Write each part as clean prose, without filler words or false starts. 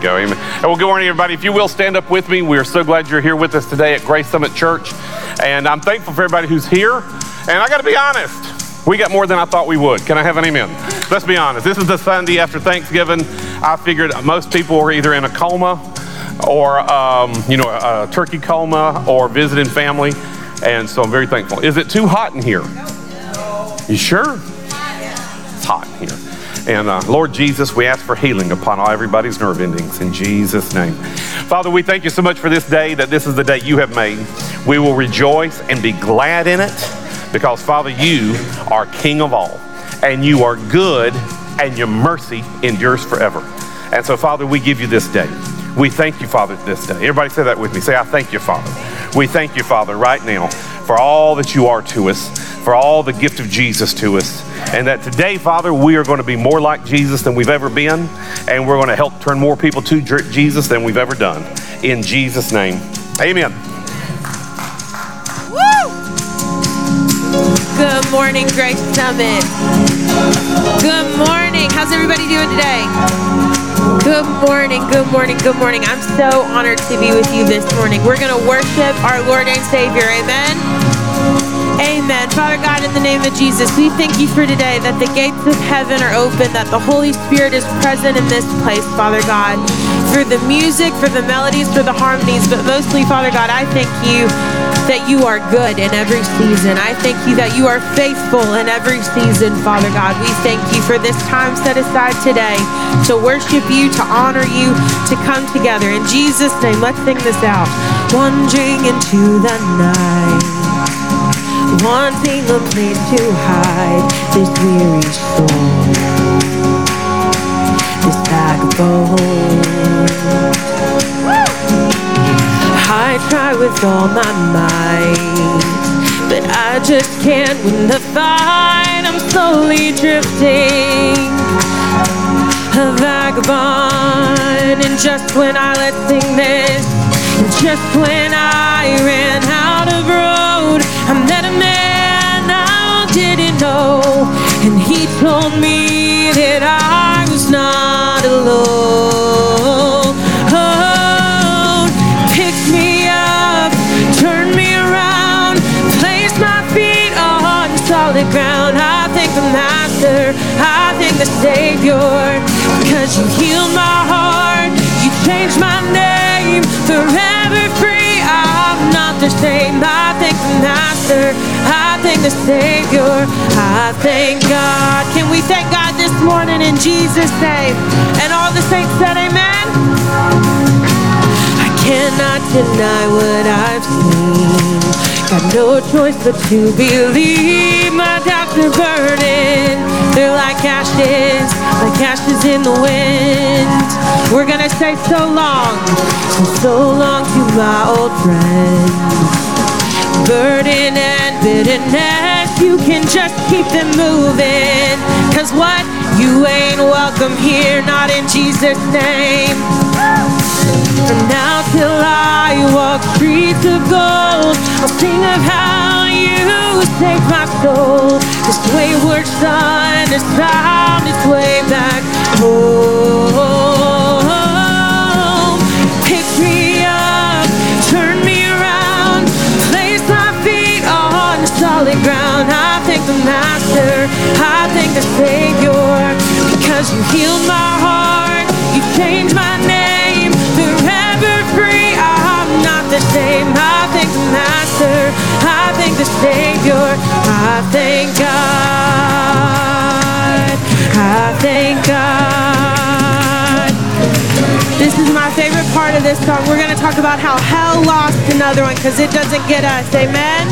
go. Amen. Well, good morning, everybody. If you will, stand up with me. We are so glad you're here with us today at Grace Summit Church. And I'm thankful for everybody who's here. And I got to be honest, we got more than I thought we would. Can I have an amen? Let's be honest. This is the Sunday after Thanksgiving. I figured most people were either in a coma or, a turkey coma or visiting family. And so I'm very thankful. Is it too hot in here? No. You sure? It's hot in here. And Lord Jesus, we ask for healing upon all everybody's nerve endings in Jesus' name. Father, we thank you so much for this day, that this is the day you have made. We will rejoice and be glad in it because, Father, you are King of all, and you are good, and your mercy endures forever. And so, Father, we give you this day. We thank you, Father, this day. Everybody say that with me. Say, I thank you, Father. We thank you, Father, right now for all that you are to us, for all the gift of Jesus to us, and that today, Father, we are going to be more like Jesus than we've ever been, and we're going to help turn more people to Jesus than we've ever done. In Jesus' name, amen. Woo! Good morning, Grace Summit. Good morning. How's everybody doing today? Good morning, good morning, good morning. I'm so honored to be with you this morning. We're going to worship our Lord and Savior, amen? Amen. Father God, in the name of Jesus, we thank you for today that the gates of heaven are open, that the Holy Spirit is present in this place, Father God, through the music, for the melodies, for the harmonies, but mostly, Father God, I thank you that you are good in every season. I thank you that you are faithful in every season, Father God. We thank you for this time set aside today to worship you, to honor you, to come together. In Jesus' name, let's sing this out. Wandering into the night, wanting a place to hide this weary soul, this bag of bones. I try with all my might, but I just can't win the fight. I'm slowly drifting, a vagabond. And just when I let sing this, and just when I ran out of road, I met a man I didn't know, and he told me that I was not alone. Oh, picked me up, turned me around, placed my feet on solid ground. I thank the Master, I thank the Savior, because you healed my heart, you changed my name, forever free, I'm not the same. I thank the Master, I thank the Savior, I thank God. Can we thank God this morning in Jesus' name? And all the saints said amen? I cannot deny what I've seen. Got no choice but to believe. My doubts are burning. They're like ashes in the wind. We're gonna say so long to my old friends. Burden and bitterness, you can just keep them moving. Cause what? You ain't welcome here, not in Jesus' name. From now till I walk streets of gold, I'll sing of how you saved my soul. This wayward son has found his way back home. Pick me up, turn me around, solid ground. I thank the Master, I thank the Savior, because you healed my heart, you changed my name, forever free, I'm not the same. I thank the Master, I thank the Savior, I thank God, I thank God. This is my favorite part of this song. We're going to talk about how hell lost another one, because it doesn't get us, amen?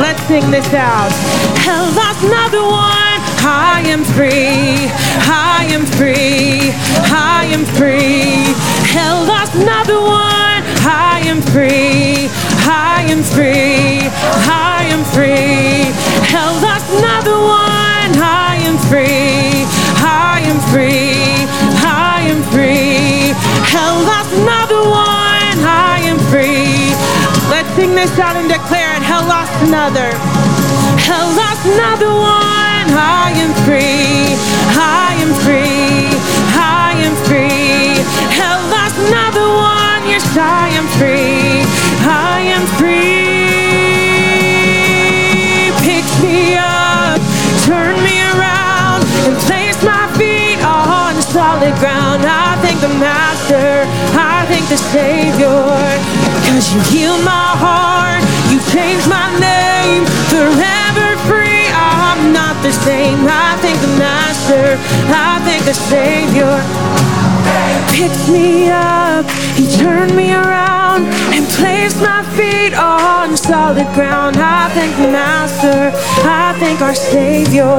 Let's sing this out. Hell lost another one. I am free, I am free, I am free. Hell lost another one. I am free, I am free, I am free. Hell lost another one. I am free, I am free, I am free. Hell lost another one. I am free. Let's sing this out and declare it. Hell lost another. Hell lost another one. I am free. I am free. I am free. Hell need a Savior, 'cause you healed my heart, you changed my name, forever free. I'm not the same. I thank the Master, I thank the Savior. He picked me up, he turned me around, and placed my feet on solid ground. I thank the Master, I thank our Savior.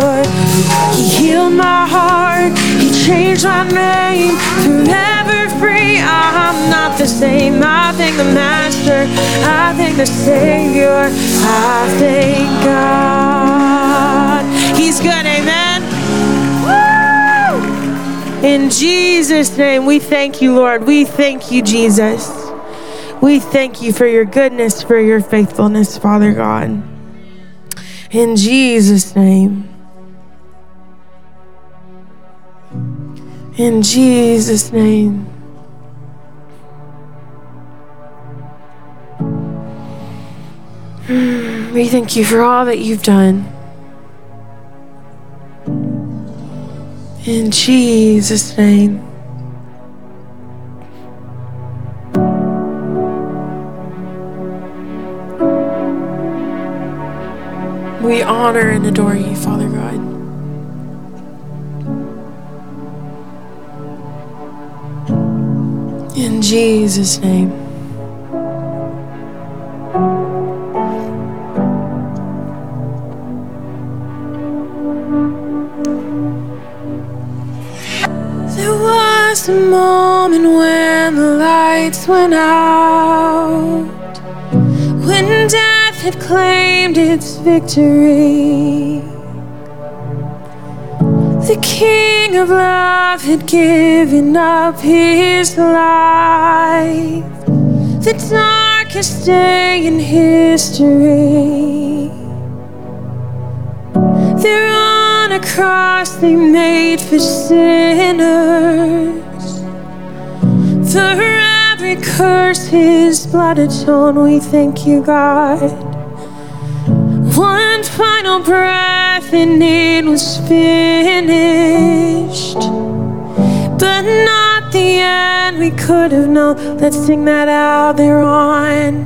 He healed my heart, he changed my name, forever free. I'm not the same. I thank the Master, I thank the Savior. I thank God. He's good, amen. In Jesus' name, we thank you, Lord. We thank you, Jesus. We thank you for your goodness, for your faithfulness, Father God. In Jesus' name. In Jesus' name. We thank you for all that you've done. In Jesus' name. We honor and adore you, Father God. In Jesus' name. The moment when the lights went out, when death had claimed its victory, the King of Love had given up his life, the darkest day in history. There on a cross they made for sinners, for every curse his blood atoned. We thank you, God. One final breath and it was finished, but not the end we could have known. Let's sing that out. They're on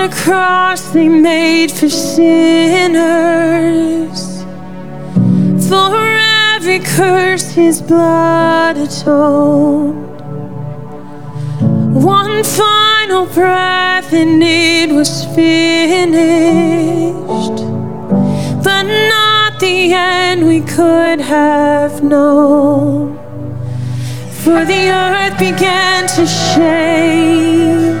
a cross they made for sinners, for every curse his blood atoned. One final breath and it was finished, but not the end we could have known. For the earth began to shake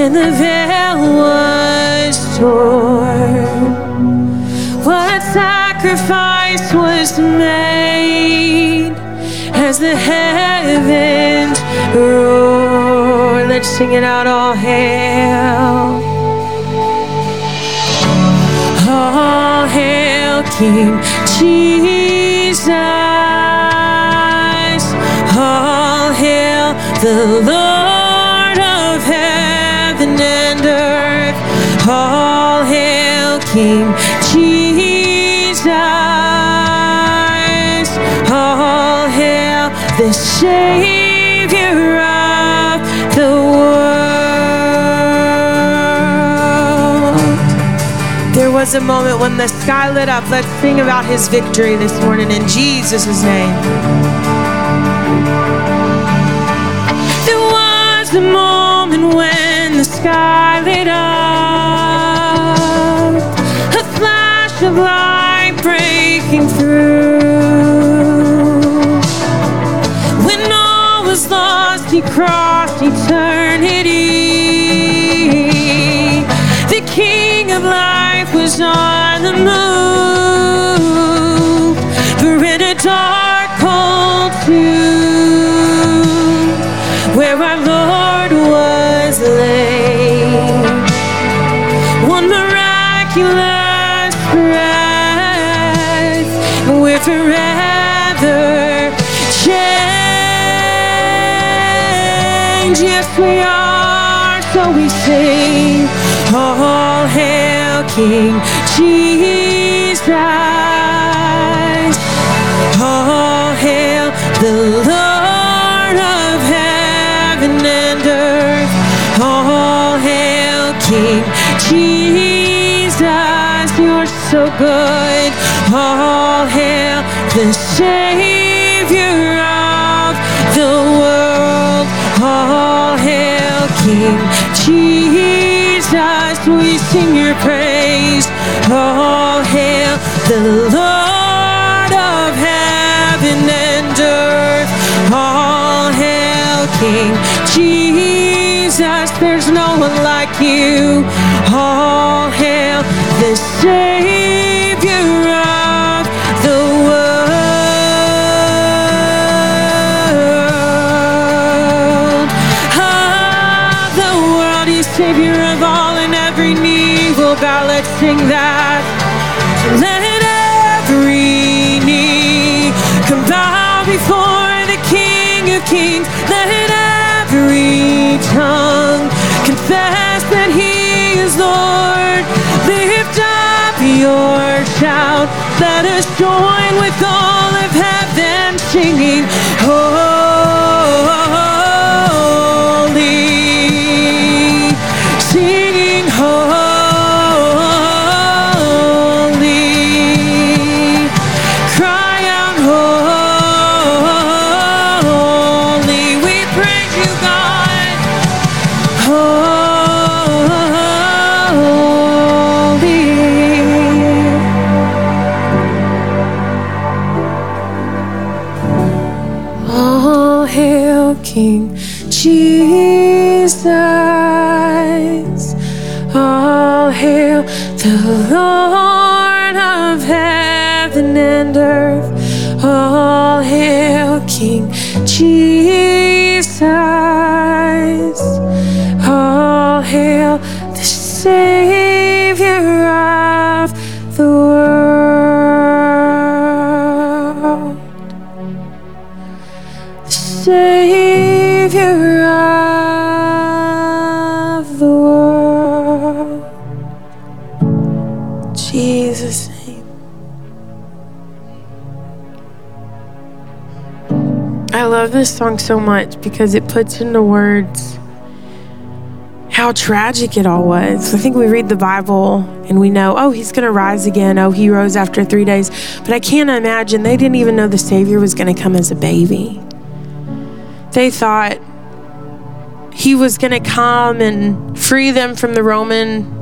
and the veil was torn. What sacrifice was made as the heavens roar. Let's sing it out. All hail, all hail King Jesus, all hail the Lord of heaven and earth, all hail King Jesus. The Savior of the world. There was a moment when the sky lit up. Let's sing about his victory this morning in Jesus' name. There was a moment when the sky lit up, a flash of light breaking through. He crossed eternity. The King of Life was on the move, for in a dark, cold tomb where our Lord was laid, one miraculous breath, and we're forever changed. Yes, we are, so we sing. All hail King Jesus, all hail the Lord of sing, Jesus, you're so good. All hail the Savior of the world. All hail King Jesus, we sing your praise. All hail the Lord of heaven and earth. All hail King Jesus, there's no one like you. All hail the Savior of the world. Of the world, he's Savior of all, and every knee will bow. Let's sing that. Let every knee come bow before the King of Kings. Let every tongue confess that he is Lord. Lift up your shout. Let us join with all of heaven singing, holy, singing holy. Cry out holy. We praise you, God. Holy. All hail King Jesus. All hail the Lord of heaven and earth. All hail King Jesus. All hail the Savior of the world. The Savior of the world. Jesus' name. I love this song so much because it puts into words how tragic it all was. I think we read the Bible and we know, oh, he's going to rise again. Oh, he rose after 3 days. But I can't imagine they didn't even know the Savior was going to come as a baby. They thought he was going to come and free them from the Roman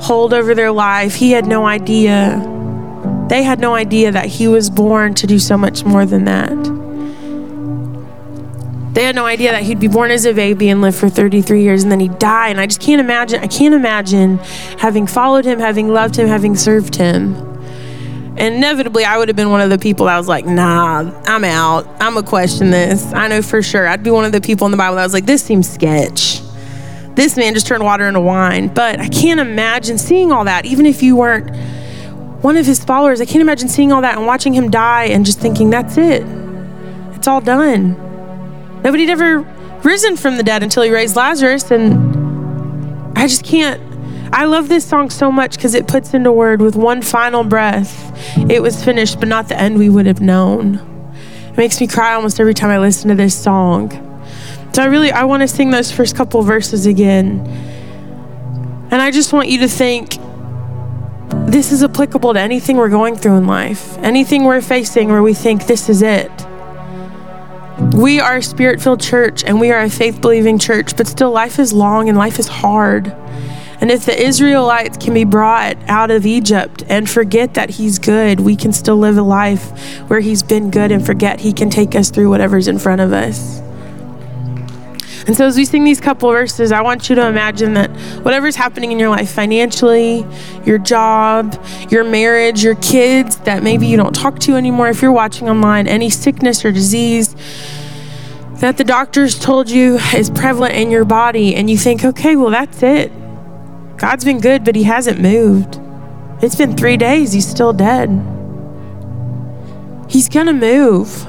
hold over their life. He had no idea. They had no idea that he was born to do so much more than that. They had no idea that he'd be born as a baby and live for 33 years and then he'd die. And I just can't imagine. I can't imagine having followed him, having loved him, having served him. And inevitably, I would have been one of the people that was like, nah, I'm out. I'm going to question this. I know for sure. I'd be one of the people in the Bible that was like, this seems sketch. This man just turned water into wine. But I can't imagine seeing all that, even if you weren't one of his followers. I can't imagine seeing all that and watching him die and just thinking, that's it. It's all done. Nobody'd ever risen from the dead until he raised Lazarus. And I just can't. I love this song so much because it puts into word, with one final breath, it was finished, but not the end we would have known. It makes me cry almost every time I listen to this song. So I want to sing those first couple verses again. And I just want you to think, this is applicable to anything we're going through in life, anything we're facing where we think this is it. We are a spirit-filled church and we are a faith-believing church, but still life is long and life is hard. And if the Israelites can be brought out of Egypt and forget that he's good, we can still live a life where he's been good and forget he can take us through whatever's in front of us. And so as we sing these couple verses, I want you to imagine that whatever's happening in your life, financially, your job, your marriage, your kids that maybe you don't talk to anymore, if you're watching online, any sickness or disease that the doctors told you is prevalent in your body, and you think, okay, well, that's it. God's been good, but he hasn't moved. It's been 3 days, he's still dead. He's gonna move.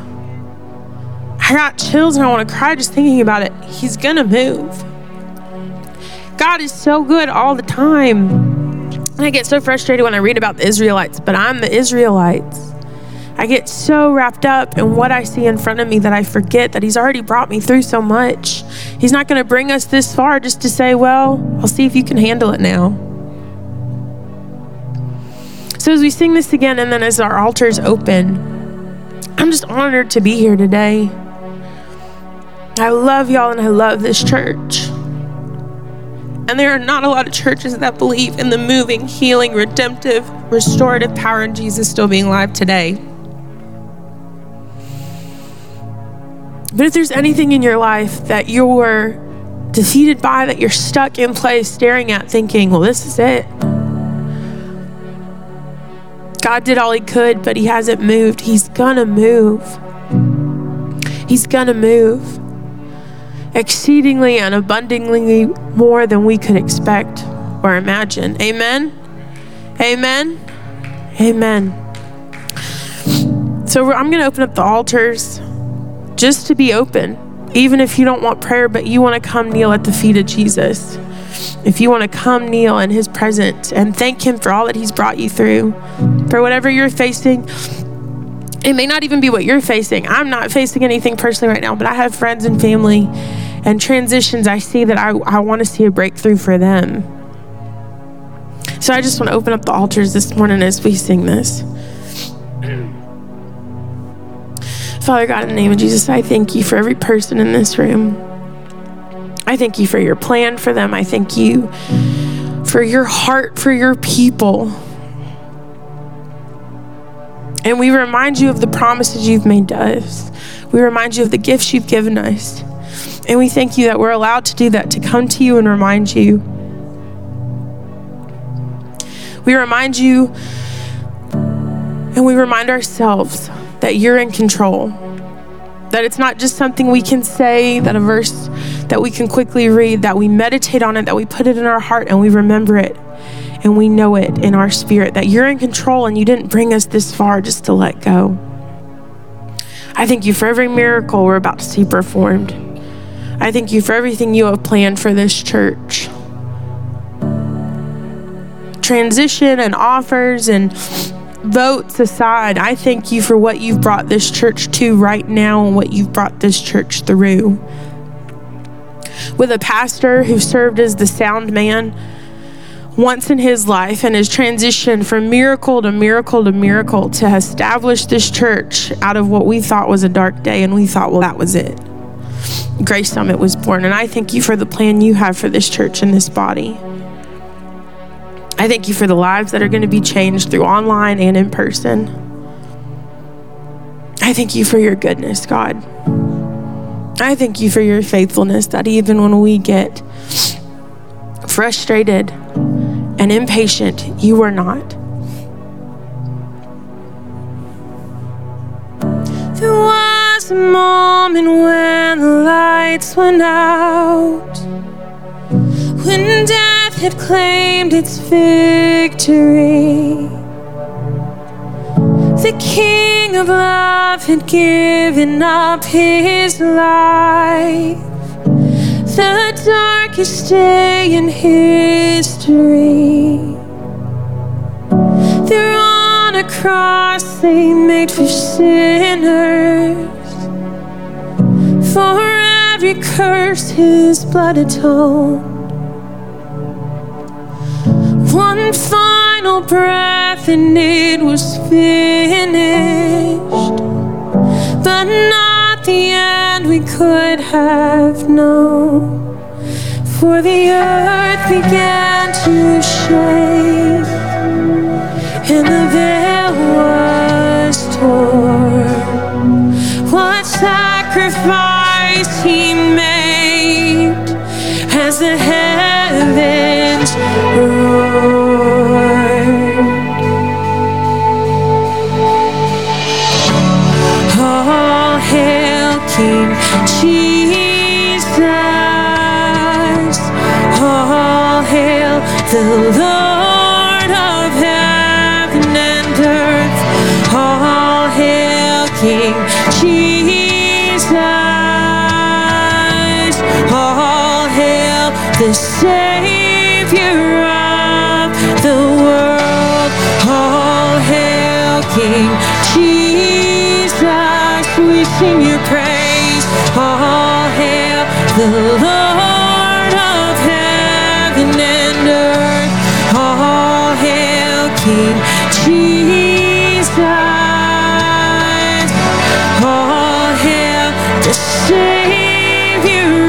I got chills and I want to cry just thinking about it. He's going to move. God is so good all the time. And I get so frustrated when I read about the Israelites, but I'm the Israelites. I get so wrapped up in what I see in front of me that I forget that he's already brought me through so much. He's not going to bring us this far just to say, well, I'll see if you can handle it now. So as we sing this again, and then as our altars open, I'm just honored to be here today. I love y'all and I love this church. And there are not a lot of churches that believe in the moving, healing, redemptive, restorative power in Jesus still being alive today. But if there's anything in your life that you're defeated by, that you're stuck in place staring at thinking, well, this is it. God did all he could, but he hasn't moved. He's gonna move. He's gonna move. Exceedingly and abundantly more than we could expect or imagine. Amen? Amen? Amen. So I'm going to open up the altars just to be open. Even if you don't want prayer, but you want to come kneel at the feet of Jesus. If you want to come kneel in his presence and thank him for all that he's brought you through, for whatever you're facing. It may not even be what you're facing. I'm not facing anything personally right now, but I have friends and family and transitions I see that I want to see a breakthrough for them. So I just want to open up the altars this morning as we sing this. Father God, in the name of Jesus, I thank you for every person in this room. I thank you for your plan for them. I thank you for your heart for your people. And we remind you of the promises you've made to us. We remind you of the gifts you've given us. And we thank you that we're allowed to do that, to come to you and remind you. We remind you, and we remind ourselves that you're in control. That it's not just something we can say, that a verse that we can quickly read, that we meditate on it, that we put it in our heart and we remember it. And we know it in our spirit that you're in control and you didn't bring us this far just to let go. I thank you for every miracle we're about to see performed. I thank you for everything you have planned for this church. Transition and offers and votes aside, I thank you for what you've brought this church to right now and what you've brought this church through. With a pastor who served as the sound man once in his life and his transition from miracle to miracle to miracle to establish this church out of what we thought was a dark day, and we thought, well, that was it. Grace Summit was born, and I thank you for the plan you have for this church and this body. I thank you for the lives that are going to be changed through online and in person. I thank you for your goodness, God. I thank you for your faithfulness that even when we get frustrated and impatient, you are not. There was a moment when the lights went out, when death had claimed its victory. The King of Love had given up his life. The darkest day in history. There on a cross they made for sinners. For every curse his blood atoned. One final breath and it was finished. But not the end we could have known. For the earth began to shake, and the veil was torn. What sacrifice he made as the heavens roared. All hail King Jesus. The Lord of heaven and earth, all hail King Jesus, all hail the Savior of the world, all hail King Jesus. we sing your praise. All hail the Lord of heaven and earth. All hail King Jesus. All hail the Savior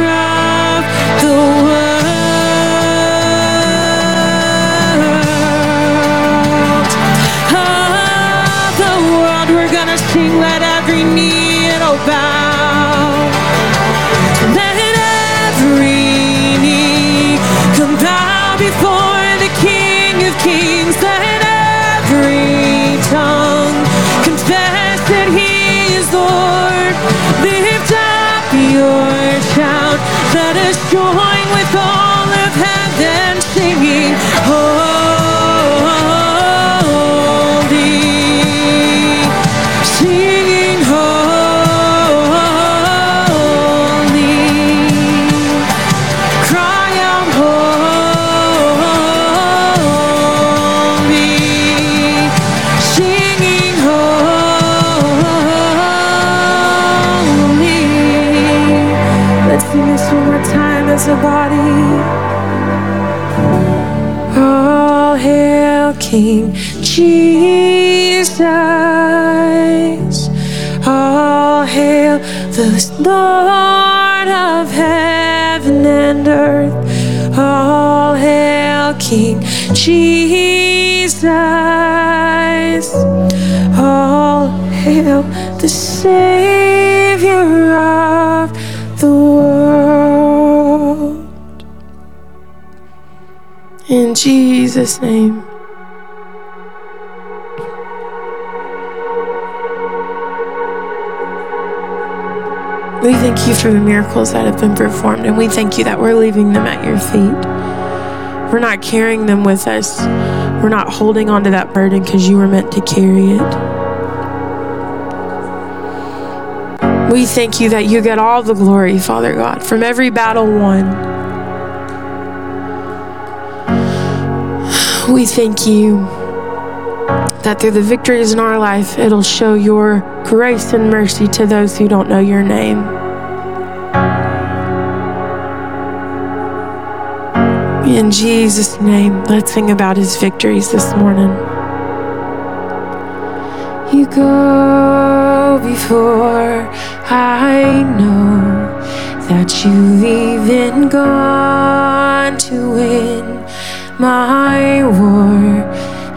of the world. Of the world we're gonna sing, let every knee it'll bow. Let every knee come bow before the King of Kings. Let every tongue confess that He is Lord. Lift up your shout. Let us join with all of heaven singing. Holy, singing holy. Cry out holy, singing holy. Let's sing this one more time as a body. All hail King Jesus. All hail the Lord of heaven and earth. All hail King Jesus. All hail the Savior of the world. In Jesus' name. We thank you for the miracles that have been performed, and we thank you that we're leaving them at your feet. We're not carrying them with us. We're not holding on to that burden because you were meant to carry it. We thank you that you get all the glory, Father God, from every battle won. We thank you that through the victories in our life, it'll show your grace and mercy to those who don't know your name. In Jesus' name, let's sing about his victories this morning. You go before, I know that you've even gone to win my war.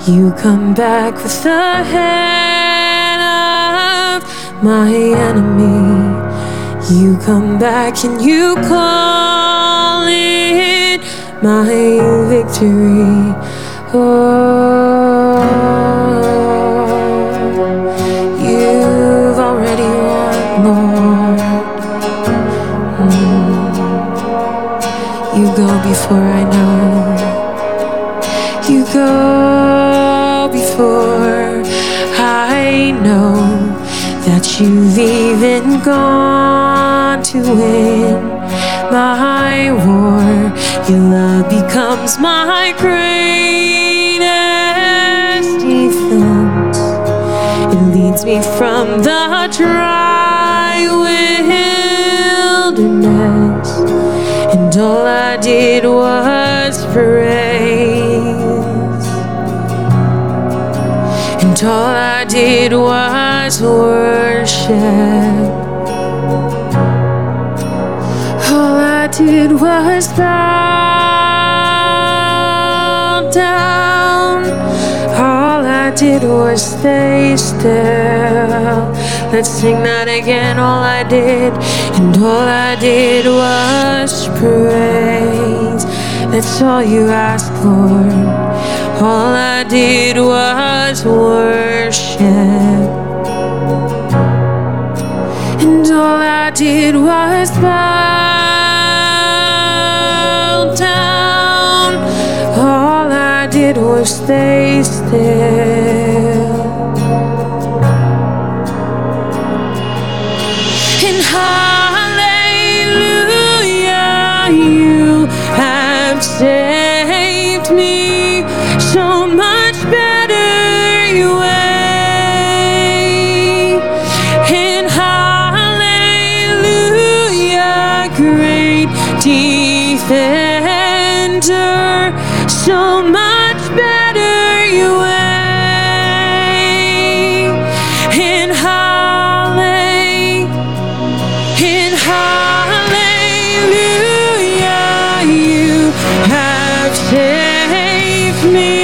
You come back with the head of my enemy. You come back and you call it my victory. Oh, you've already won, Lord. You go before I know. You go before I know that you've even gone to win my war. Your love becomes my greatest defense. It leads me from the dry wilderness, and all I did was pray. And all I did was worship. All I did was bow down. All I did was stay still. Let's sing that again. All I did, and all I did was praise. That's all you ask for. All I did was worship, and all I did was bow down. All I did was stay still. And hallelujah, you have saved me. So much better your way. And how defender, so much better you weigh in hallelujah, you have saved me,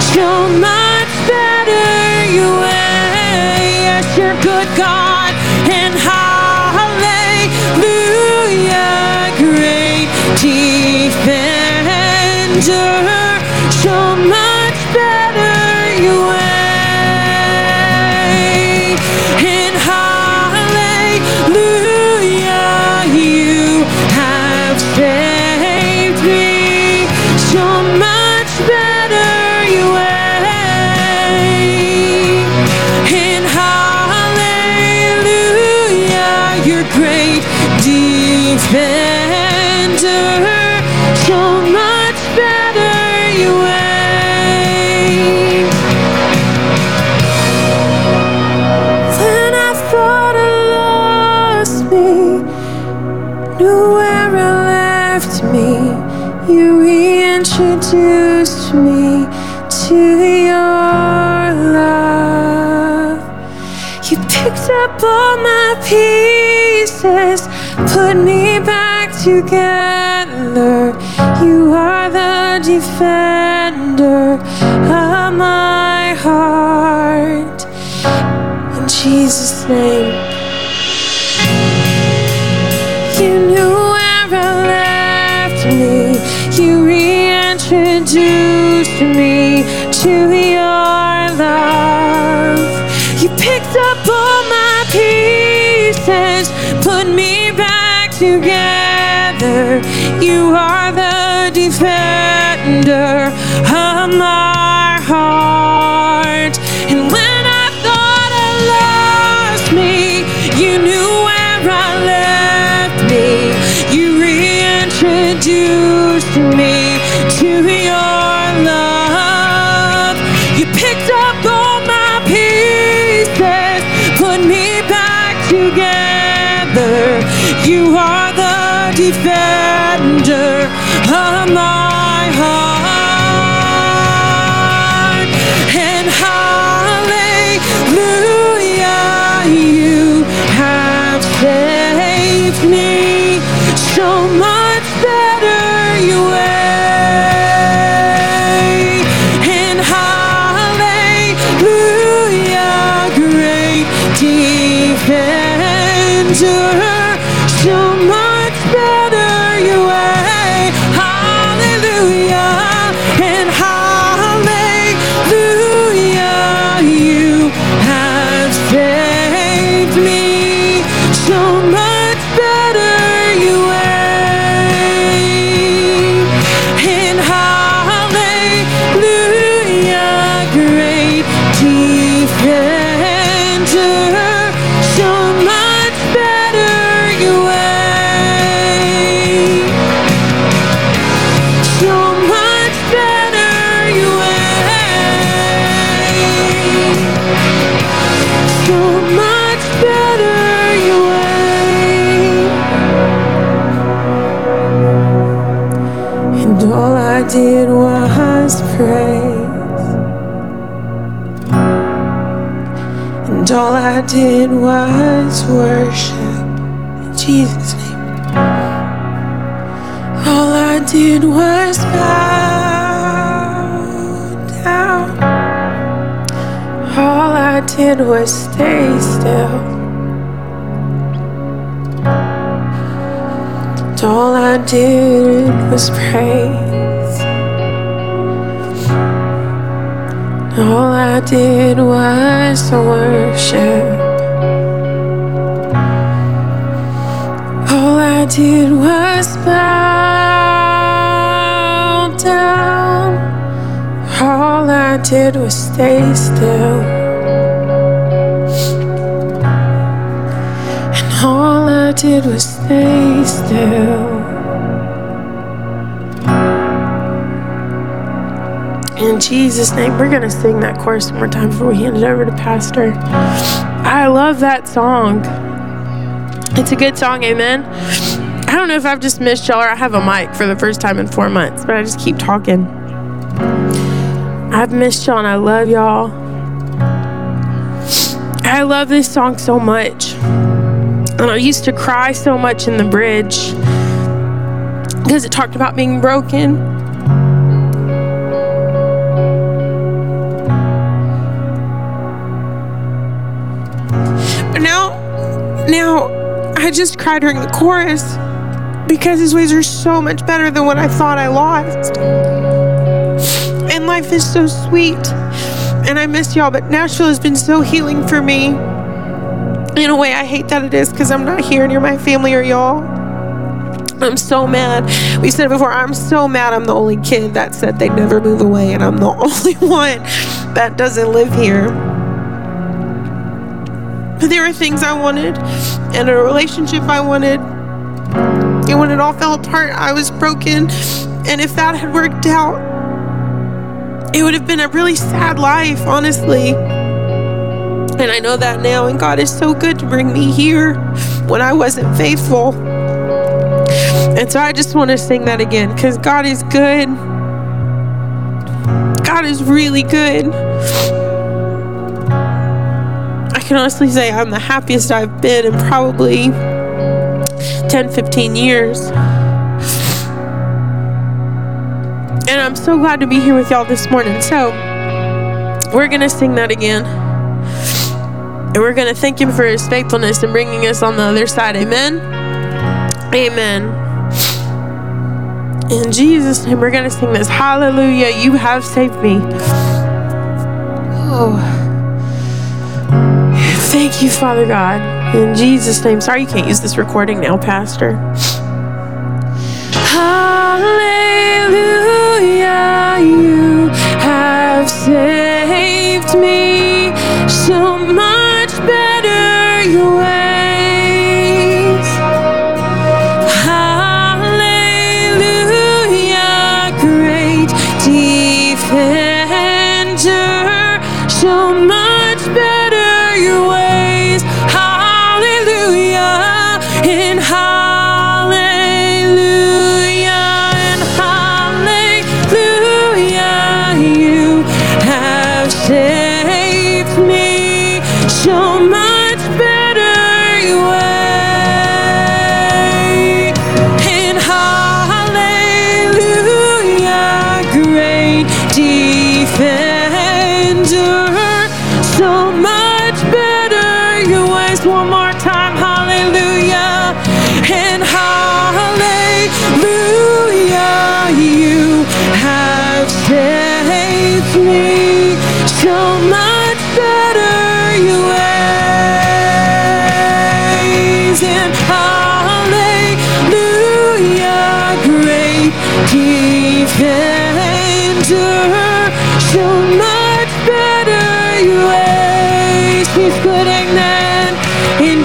so much better you weigh, yes, you're good God, in hallelujah, great defender, so much better you weigh, in hallelujah, you have saved me, so much better you weigh, in hallelujah, your great defender, so much better you weigh. When I thought I lost me, knew where I left me, you reintroduced me to your love. You picked up all my pieces, put me back together. You are the defender of my heart. In Jesus' name, you knew where I left me. You reintroduced me to your love. You picked up all my pieces, put me back together. You are the defender of my heart. And when I thought I lost me, you knew where I left me. You reintroduced me to your love. You picked up all my pieces, put me back together. You are the defender of my heart. And hallelujah, you have saved me, so much better you weigh. And hallelujah, great defender, so much better you weigh. Hallelujah, and hallelujah, you have saved me, so much better you weigh. And hallelujah, great defender, so much better you weigh. So much better you weigh. So much better you weigh. And all I did was praise. And all I did was worship. In Jesus' name. All I did was bow down. All I did was stay still. And all I did was praise. And all I did was worship. All I did was bow down. All I did was stay still. And all I did was stay still. In Jesus' name, we're going to sing that chorus one more time before we hand it over to Pastor. I love that song. It's a good song, amen. I don't know if I've just missed y'all or I have a mic for the first time in 4 months, but I just keep talking. I've missed y'all and I love y'all. I love this song so much. And I used to cry so much in the bridge because it talked about being broken. But now I just cry during the chorus because his ways are so much better than what I thought I lost. And life is so sweet. And I miss y'all, but Nashville has been so healing for me. In a way, I hate that it is because I'm not here and you're my family or y'all. I'm so mad. We said it before, I'm so mad I'm the only kid that said they'd never move away and I'm the only one that doesn't live here. But there were things I wanted and a relationship I wanted. And when it all fell apart, I was broken. And if that had worked out, it would have been a really sad life, honestly. And I know that now, and God is so good to bring me here when I wasn't faithful. And so I just want to sing that again because God is good. God is really good. I can honestly say I'm the happiest I've been in probably 10, 15 years. And I'm so glad to be here with y'all this morning. So we're going to sing that again. And we're going to thank Him for His faithfulness in bringing us on the other side. Amen. Amen. In Jesus' name, we're going to sing this. Hallelujah, you have saved me. Oh. Thank you, Father God. In Jesus' name. Sorry you can't use this recording now, Pastor. Hallelujah, you have saved me. So much better your way.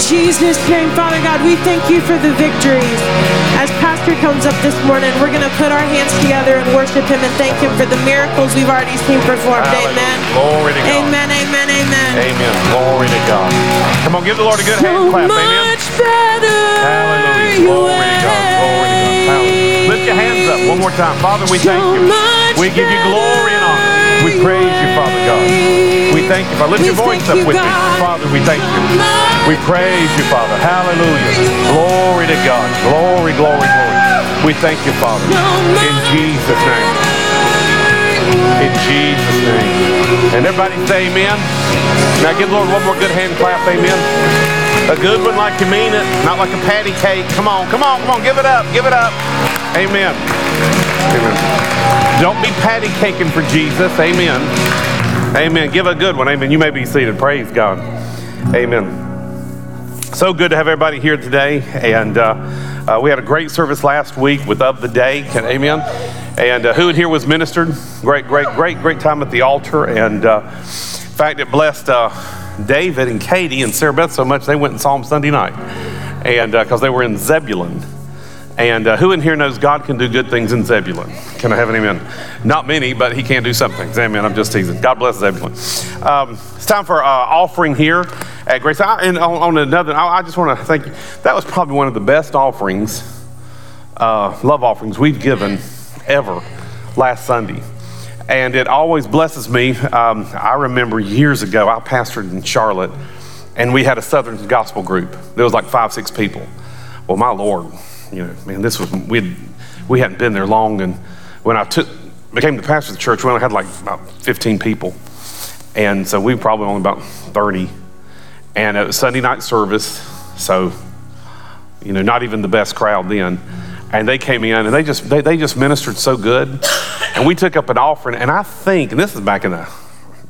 Jesus' name, Father God, we thank you for the victories. As Pastor comes up this morning, we're going to put our hands together and worship him and thank him for the miracles we've already seen performed. Amen. Glory to God. Amen, amen, amen. Amen. Glory to God. Come on, give the Lord a good hand clap. Amen. So much better. Hallelujah. Glory to God. Glory to God. Hallelujah. Lift your hands up one more time. Father, we thank you. We give you glory and honor. We praise you, Father God. We thank you, Father. Lift your voice up with me. Father, we thank you. We praise you, Father. Hallelujah. Glory to God. Glory, glory, glory. We thank you, Father. In Jesus' name. In Jesus' name. And everybody say amen. Now give the Lord one more good hand clap. Amen. A good one like you mean it. Not like a patty cake. Come on, come on, come on. Give it up. Give it up. Amen. Amen. Don't be patty caking for Jesus. Amen. Amen. Give a good one. Amen. You may be seated. Praise God. Amen. So good to have everybody here today. And we had a great service last week with Of the Day. Amen. And who in here was ministered? Great time at the altar. And in fact, it blessed David and Katie and Sarah Beth so much they went and saw him Sunday night. And because they were in Zebulun. And who in here knows God can do good things in Zebulun? Can I have an amen? Not many, but he can do some things. Amen. I'm just teasing. God bless Zebulun. It's time for offering here at Grace. I just want to thank you. That was probably one of the best offerings love offerings we've given ever last Sunday. And it always blesses me. I remember years ago, I pastored in Charlotte, and we had a Southern Gospel group. There was like 5-6 people. Well, my Lord, you know, man, this was, we hadn't been there long. And when I became the pastor of the church, we only had like about 15 people. And so we were probably only about 30. And it was Sunday night service. So, you know, not even the best crowd then. And they came in and they just ministered so good. And we took up an offering. And I think, and this is back in the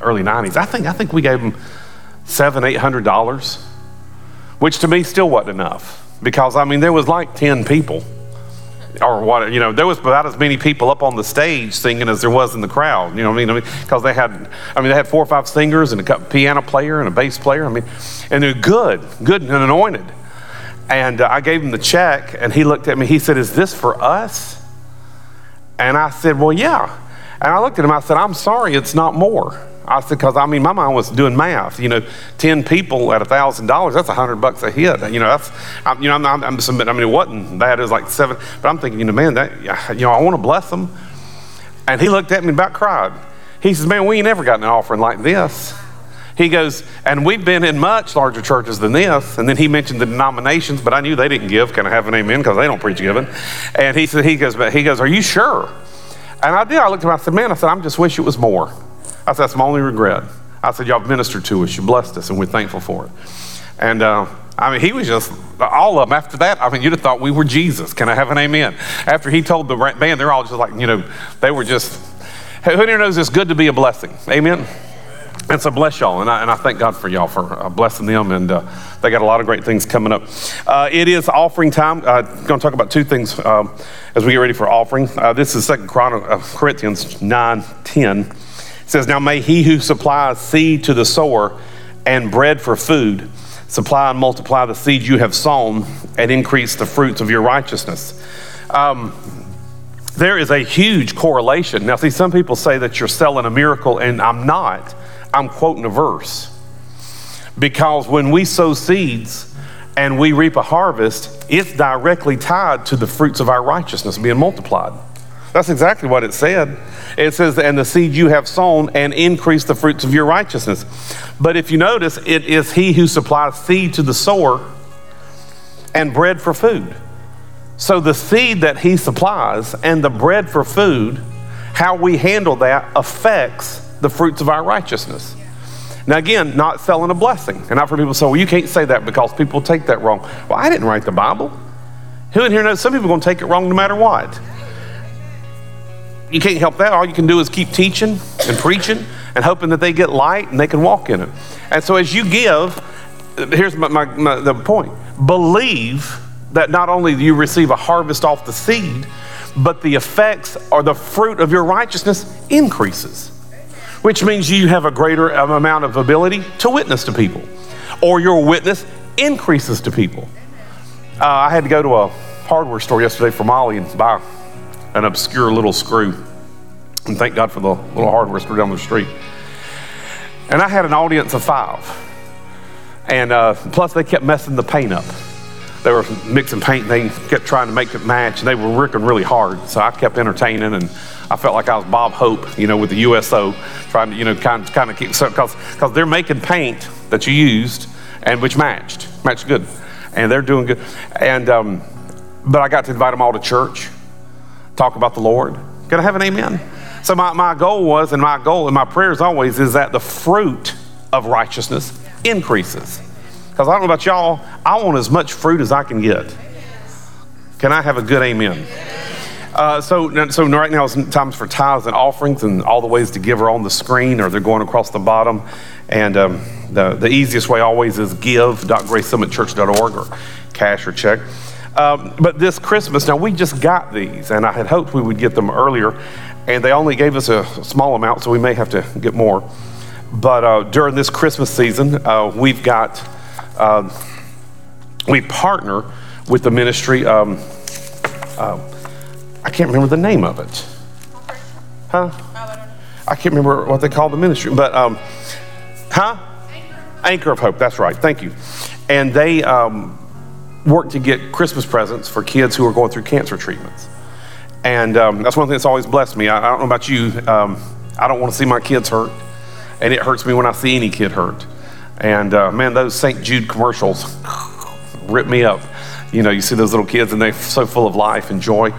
early 90s, I think we gave them $700-800, which to me still wasn't enough. Because, I mean, there was like 10 people or whatever, you know, there was about as many people up on the stage singing as there was in the crowd, you know what I mean? Because they had 4 or 5 singers and a piano player and a bass player, I mean, and they're good and anointed. And I gave him the check, and he looked at me, he said, "Is this for us?" And I said, "Well, yeah." And I looked at him, I said, "I'm sorry, it's not more." I said, because, I mean, my mind was doing math. You know, 10 people at $1,000, that's $100 a head. You know, I'm submitting, I mean, it wasn't that. It was like $7. But I'm thinking, you know, man, that, you know, I want to bless them. And he looked at me and about cried. He says, "Man, we ain't never gotten an offering like this." He goes, "And we've been in much larger churches than this." And then he mentioned the denominations, but I knew they didn't give. Can I have an amen? Because they don't preach giving. And he said, he goes, "Are you sure?" And I did. I looked at him, I said, "Man," I said, "I just wish it was more." I said, "That's my only regret." I said, "Y'all ministered to us, you blessed us, and we're thankful for it." And I mean, he was just, all of them after that, I mean, you'd have thought we were Jesus. Can I have an amen? After he told the band, they're all just like, you know, they were just, who here knows it's good to be a blessing? Amen? And so bless y'all, and I thank God for y'all for blessing them, and they got a lot of great things coming up. It is offering time. I'm going to talk about two things as we get ready for offering. This is 2 Corinthians 9:10. It says, "Now may he who supplies seed to the sower and bread for food, supply and multiply the seed you have sown and increase the fruits of your righteousness." There is a huge correlation. Now, see, some people say that you're selling a miracle, and I'm not. I'm quoting a verse. Because when we sow seeds and we reap a harvest, it's directly tied to the fruits of our righteousness being multiplied. That's exactly what it said. It says, "And the seed you have sown and increase the fruits of your righteousness." But if you notice, it is he who supplies seed to the sower and bread for food. So the seed that he supplies and the bread for food, how we handle that affects the fruits of our righteousness. Now again, not selling a blessing. And I've heard people say, "Well, you can't say that because people take that wrong." Well, I didn't write the Bible. Who in here knows some people are going to take it wrong no matter what? You can't help that. All you can do is keep teaching and preaching and hoping that they get light and they can walk in it. And so as you give, here's the point. Believe that not only do you receive a harvest off the seed, but the effects or the fruit of your righteousness increases, which means you have a greater amount of ability to witness to people, or your witness increases to people. I had to go to a hardware store yesterday for Molly and buy an obscure little screw. And thank God for the little hardware store down the street. And I had an audience of 5. And plus they kept messing the paint up. They were mixing paint, they kept trying to make it match, and they were working really hard. So I kept entertaining, and I felt like I was Bob Hope, you know, with the USO, trying to, you know, kind of keep, because they're making paint that you used and which matched good. And they're doing good. And, but I got to invite them all to church. Talk about the Lord. Can I have an amen? So my goal and my prayers always is that the fruit of righteousness increases. Because I don't know about y'all, I want as much fruit as I can get. Can I have a good amen? So right now it's times for tithes and offerings, and all the ways to give are on the screen, or they're going across the bottom. And the easiest way always is give.gracesummitchurch.org, or cash or check. But this Christmas, now we just got these, and I had hoped we would get them earlier, and they only gave us a small amount, so we may have to get more. But during this Christmas season, we partner with the ministry, I can't remember the name of it. Huh? I can't remember what they call the ministry, but, Anchor of Hope, that's right, thank you. And they worked to get Christmas presents for kids who were going through cancer treatments. And that's one thing that's always blessed me. I don't know about you. I don't want to see my kids hurt. And it hurts me when I see any kid hurt. And man, those St. Jude commercials rip me up. You know, you see those little kids and they're so full of life and joy,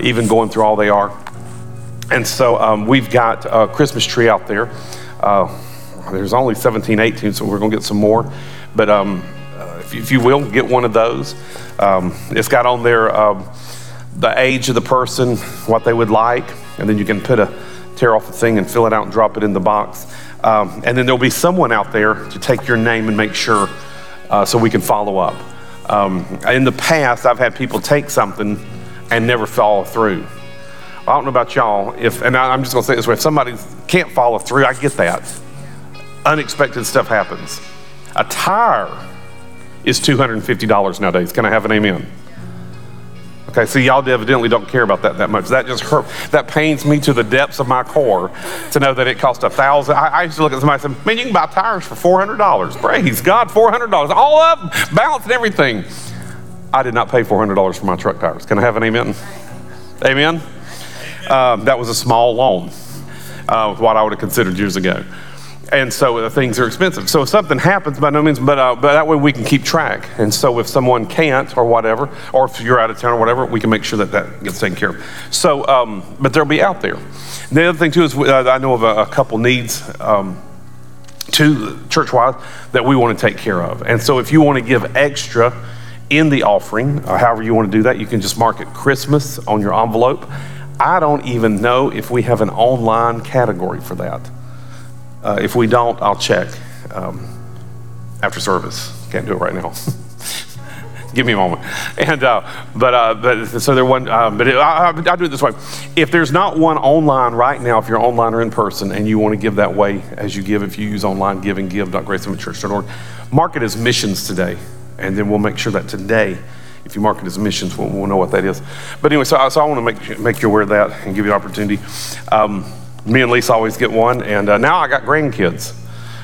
even going through all they are. And so we've got a Christmas tree out there. There's only 17, 18, so we're going to get some more. But if you will, get one of those. It's got on there the age of the person, what they would like, and then you can tear off the thing and fill it out and drop it in the box. And then there'll be someone out there to take your name and make sure so we can follow up. In the past, I've had people take something and never follow through. I don't know about y'all, I'm just going to say it this way, if somebody can't follow through, I get that. Unexpected stuff happens. A tire is $250 nowadays. Can I have an amen? Okay, so y'all evidently don't care about that much. That just hurt. That pains me to the depths of my core to know that it cost $1,000. I used to look at somebody and say, man, you can buy tires for $400. Praise God, $400. All of them, balance and everything. I did not pay $400 for my truck tires. Can I have an amen? Amen? That was a small loan, what I would have considered years ago. And so things are expensive. So if something happens, by no means, but that way we can keep track. And so if someone can't or whatever, or if you're out of town or whatever, we can make sure that gets taken care of. So, but they'll be out there. And the other thing too is I know of a couple needs to church-wise that we want to take care of. And so if you want to give extra in the offering, or however you want to do that, you can just mark it Christmas on your envelope. I don't even know if we have an online category for that. If we don't, I'll check after service. Can't do it right now. Give me a moment. And I do it this way. If there's not one online right now, if you're online or in person, and you want to give that way as you give, if you use online giving, give.gracesummitchurch.org. Mark it as missions today, and then we'll make sure that today, if you mark it as missions, we'll know what that is. But anyway, so I want to make you aware of that and give you an opportunity. Me and Lisa always get one, and now I got grandkids.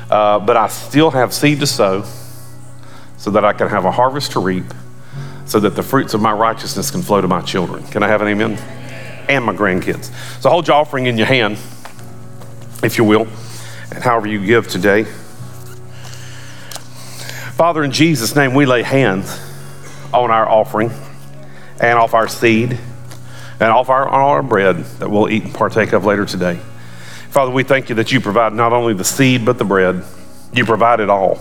But I still have seed to sow so that I can have a harvest to reap so that the fruits of my righteousness can flow to my children. Can I have an amen? And my grandkids. So hold your offering in your hand, if you will, and however you give today. Father, in Jesus' name, we lay hands on our offering and off our seed and on our bread that we'll eat and partake of later today. Father, we thank you that you provide not only the seed but the bread. You provide it all.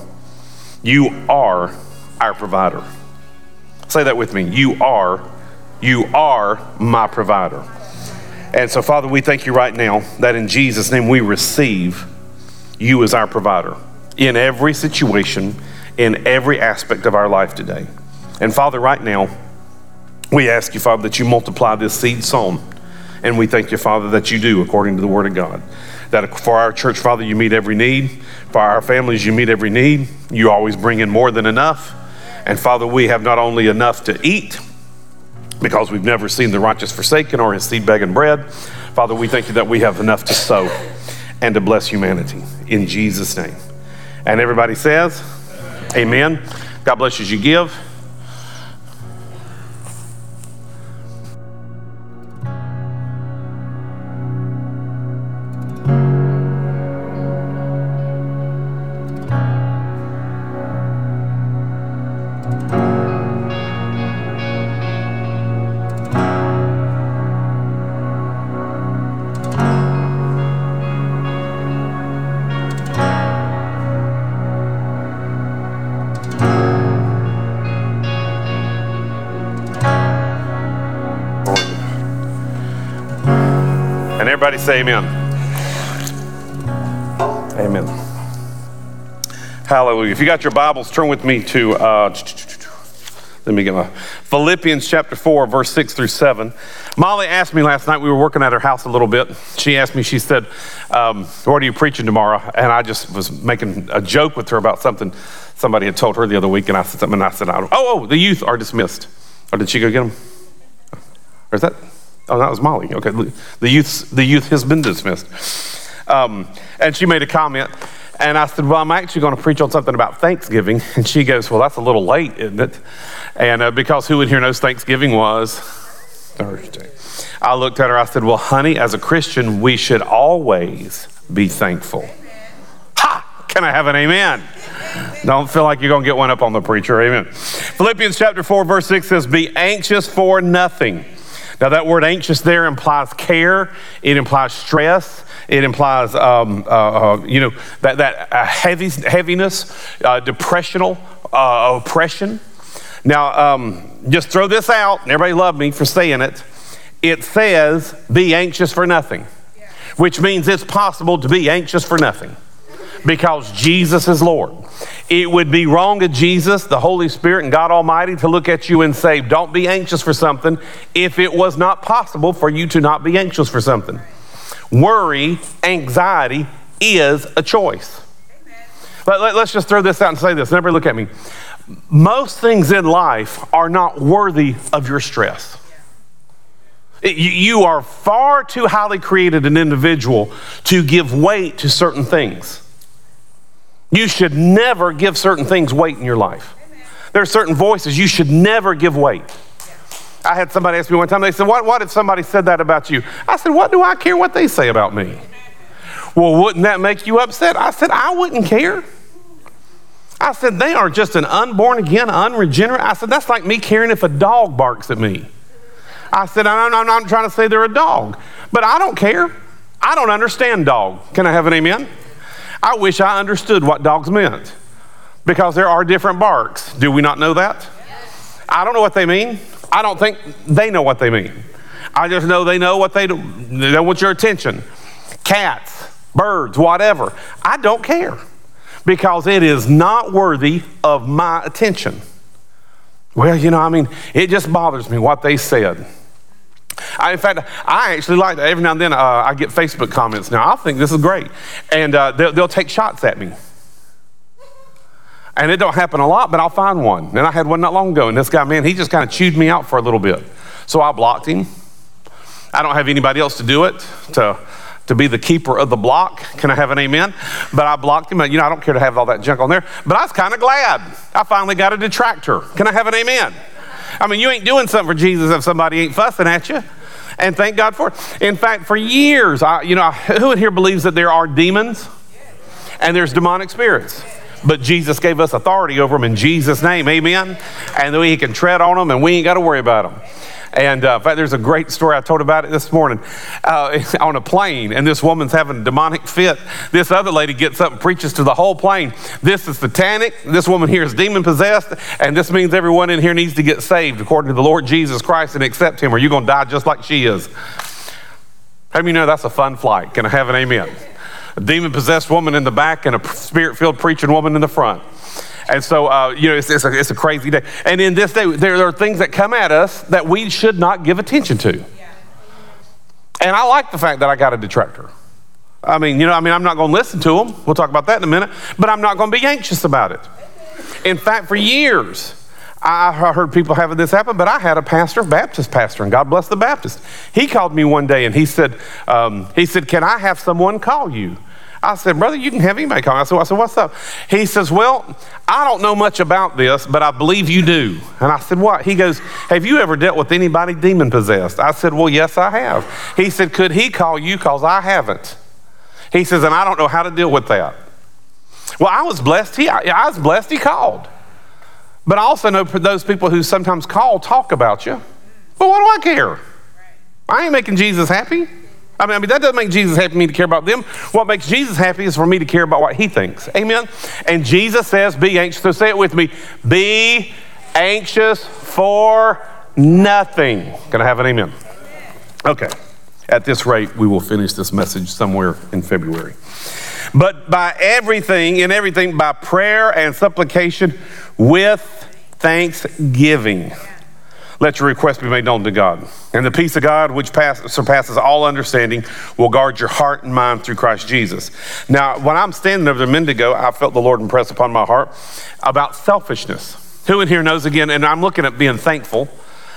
You are our provider. Say that with me. You are my provider. And so, Father, we thank you right now that in Jesus' name we receive you as our provider in every situation, in every aspect of our life today. And Father, right now, we ask you, Father, that you multiply this seed sown. And we thank you, Father, that you do according to the Word of God. That for our church, Father, you meet every need. For our families, you meet every need. You always bring in more than enough. And Father, we have not only enough to eat, because we've never seen the righteous forsaken or his seed begging bread. Father, we thank you that we have enough to sow and to bless humanity. In Jesus' name. And everybody says, Amen. God bless you as you give. Everybody say amen. Amen. Hallelujah. If you got your Bibles, turn with me to, let me get my Philippians chapter 4, verse 6 through 7. Molly asked me last night, we were working at her house a little bit. She asked me, she said, what are you preaching tomorrow? And I just was making a joke with her about something somebody had told her the other week. And I said something, and I said, oh, the youth are dismissed. Or did she go get them? Or is that? Oh, that was Molly. Okay, the youth has been dismissed. And she made a comment, And I said, well, I'm actually going to preach on something about Thanksgiving. And she goes, well, that's a little late, isn't it? And because who in here knows Thanksgiving was Thursday? I looked at her, I said, well, honey, as a Christian, we should always be thankful. Amen. Ha! Can I have an amen? Amen. Don't feel like you're going to get one up on the preacher, amen. Philippians chapter 4, verse 6 says, be anxious for nothing. Now that word anxious there implies care, it implies stress, it implies, heaviness, oppression. Now, just throw this out, and everybody love me for saying it. It says, be anxious for nothing, which means it's possible to be anxious for nothing because Jesus is Lord. It would be wrong of Jesus, the Holy Spirit, and God Almighty to look at you and say, don't be anxious for something if it was not possible for you to not be anxious for something. Worry, anxiety is a choice. Let's just throw this out and say this. Everybody look at me. Most things in life are not worthy of your stress. You are far too highly created an individual to give weight to certain things. You should never give certain things weight in your life. There are certain voices you should never give weight. I had somebody ask me one time, they said, what if somebody said that about you? I said, what do I care what they say about me? Well, wouldn't that make you upset? I said, I wouldn't care. I said, they are just an unborn again, unregenerate. I said, that's like me caring if a dog barks at me. I said, I'm not trying to say they're a dog, but I don't care. I don't understand dog. Can I have an amen? I wish I understood what dogs meant because there are different barks. Do we not know that? Yes. I don't know what they mean. I don't think they know what they mean. I just know they know what they do. They want your attention. Cats, birds, whatever. I don't care because it is not worthy of my attention. Well, it just bothers me what they said. I actually like that. Every now and then I get Facebook comments. Now, I think this is great. And they'll take shots at me. And it don't happen a lot, but I'll find one. And I had one not long ago, and this guy, he just kind of chewed me out for a little bit. So I blocked him. I don't have anybody else to do it, to be the keeper of the block. Can I have an amen? But I blocked him. I don't care to have all that junk on there. But I was kind of glad. I finally got a detractor. Can I have an amen? You ain't doing something for Jesus if somebody ain't fussing at you. And thank God for it. In fact, for years, who in here believes that there are demons and there's demonic spirits? But Jesus gave us authority over them in Jesus' name, amen? And He can tread on them and we ain't got to worry about them. And in fact, there's a great story I told about it this morning on a plane, and this woman's having a demonic fit. This other lady gets up and preaches to the whole plane. This is satanic. This woman here is demon-possessed, and this means everyone in here needs to get saved according to the Lord Jesus Christ and accept Him, or you're going to die just like she is. How do you know that's a fun flight? Can I have an amen? A demon-possessed woman in the back and a spirit-filled preaching woman in the front. And so, it's a crazy day. And in this day, there are things that come at us that we should not give attention to. Yeah. And I like the fact that I got a detractor. I'm not going to listen to them. We'll talk about that in a minute. But I'm not going to be anxious about it. In fact, for years, I heard people having this happen, but I had a Baptist pastor, and God bless the Baptist. He called me one day, and he said, can I have someone call you? I said, brother, you can have anybody call me. I said, what's up? He says, well, I don't know much about this, but I believe you do. And I said, what? He goes, have you ever dealt with anybody demon-possessed? I said, well, yes, I have. He said, could he call you? Because I haven't. He says, and I don't know how to deal with that. Well, I was blessed. I was blessed he called. But I also know those people who sometimes call talk about you. But what do I care? I ain't making Jesus happy. That doesn't make Jesus happy for me to care about them. What makes Jesus happy is for me to care about what He thinks. Amen? And Jesus says, be anxious. So say it with me. Be anxious for nothing. Can I have an amen? Okay. At this rate, we will finish this message somewhere in February. But in everything, by prayer and supplication, with thanksgiving. Let your request be made known to God. And the peace of God, which surpasses all understanding, will guard your heart and mind through Christ Jesus. Now, when I'm standing over there a minute ago, I felt the Lord impress upon my heart about selfishness. Who in here knows again, and I'm looking at being thankful,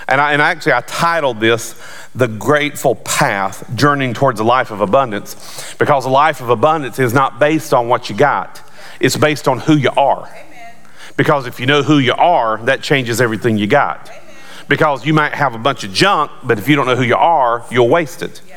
And I titled this, The Grateful Path, Journeying Towards a Life of Abundance, because a life of abundance is not based on what you got. It's based on who you are. Amen. Because if you know who you are, that changes everything you got. Amen. Because you might have a bunch of junk, but if you don't know who you are, you'll waste it. Yeah.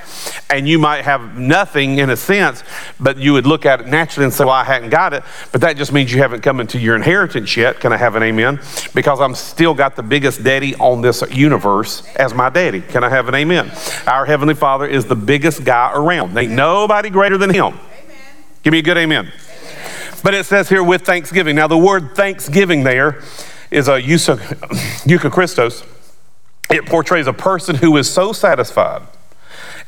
And you might have nothing in a sense, but you would look at it naturally and say, well, I hadn't got it. But that just means you haven't come into your inheritance yet. Can I have an amen? Because I'm still got the biggest daddy on this universe as my daddy. Can I have an amen? Our Heavenly Father is the biggest guy around. Ain't nobody greater than him. Amen. Give me a good amen. But it says here with thanksgiving. Now the word thanksgiving there is a eucharistos. It portrays a person who is so satisfied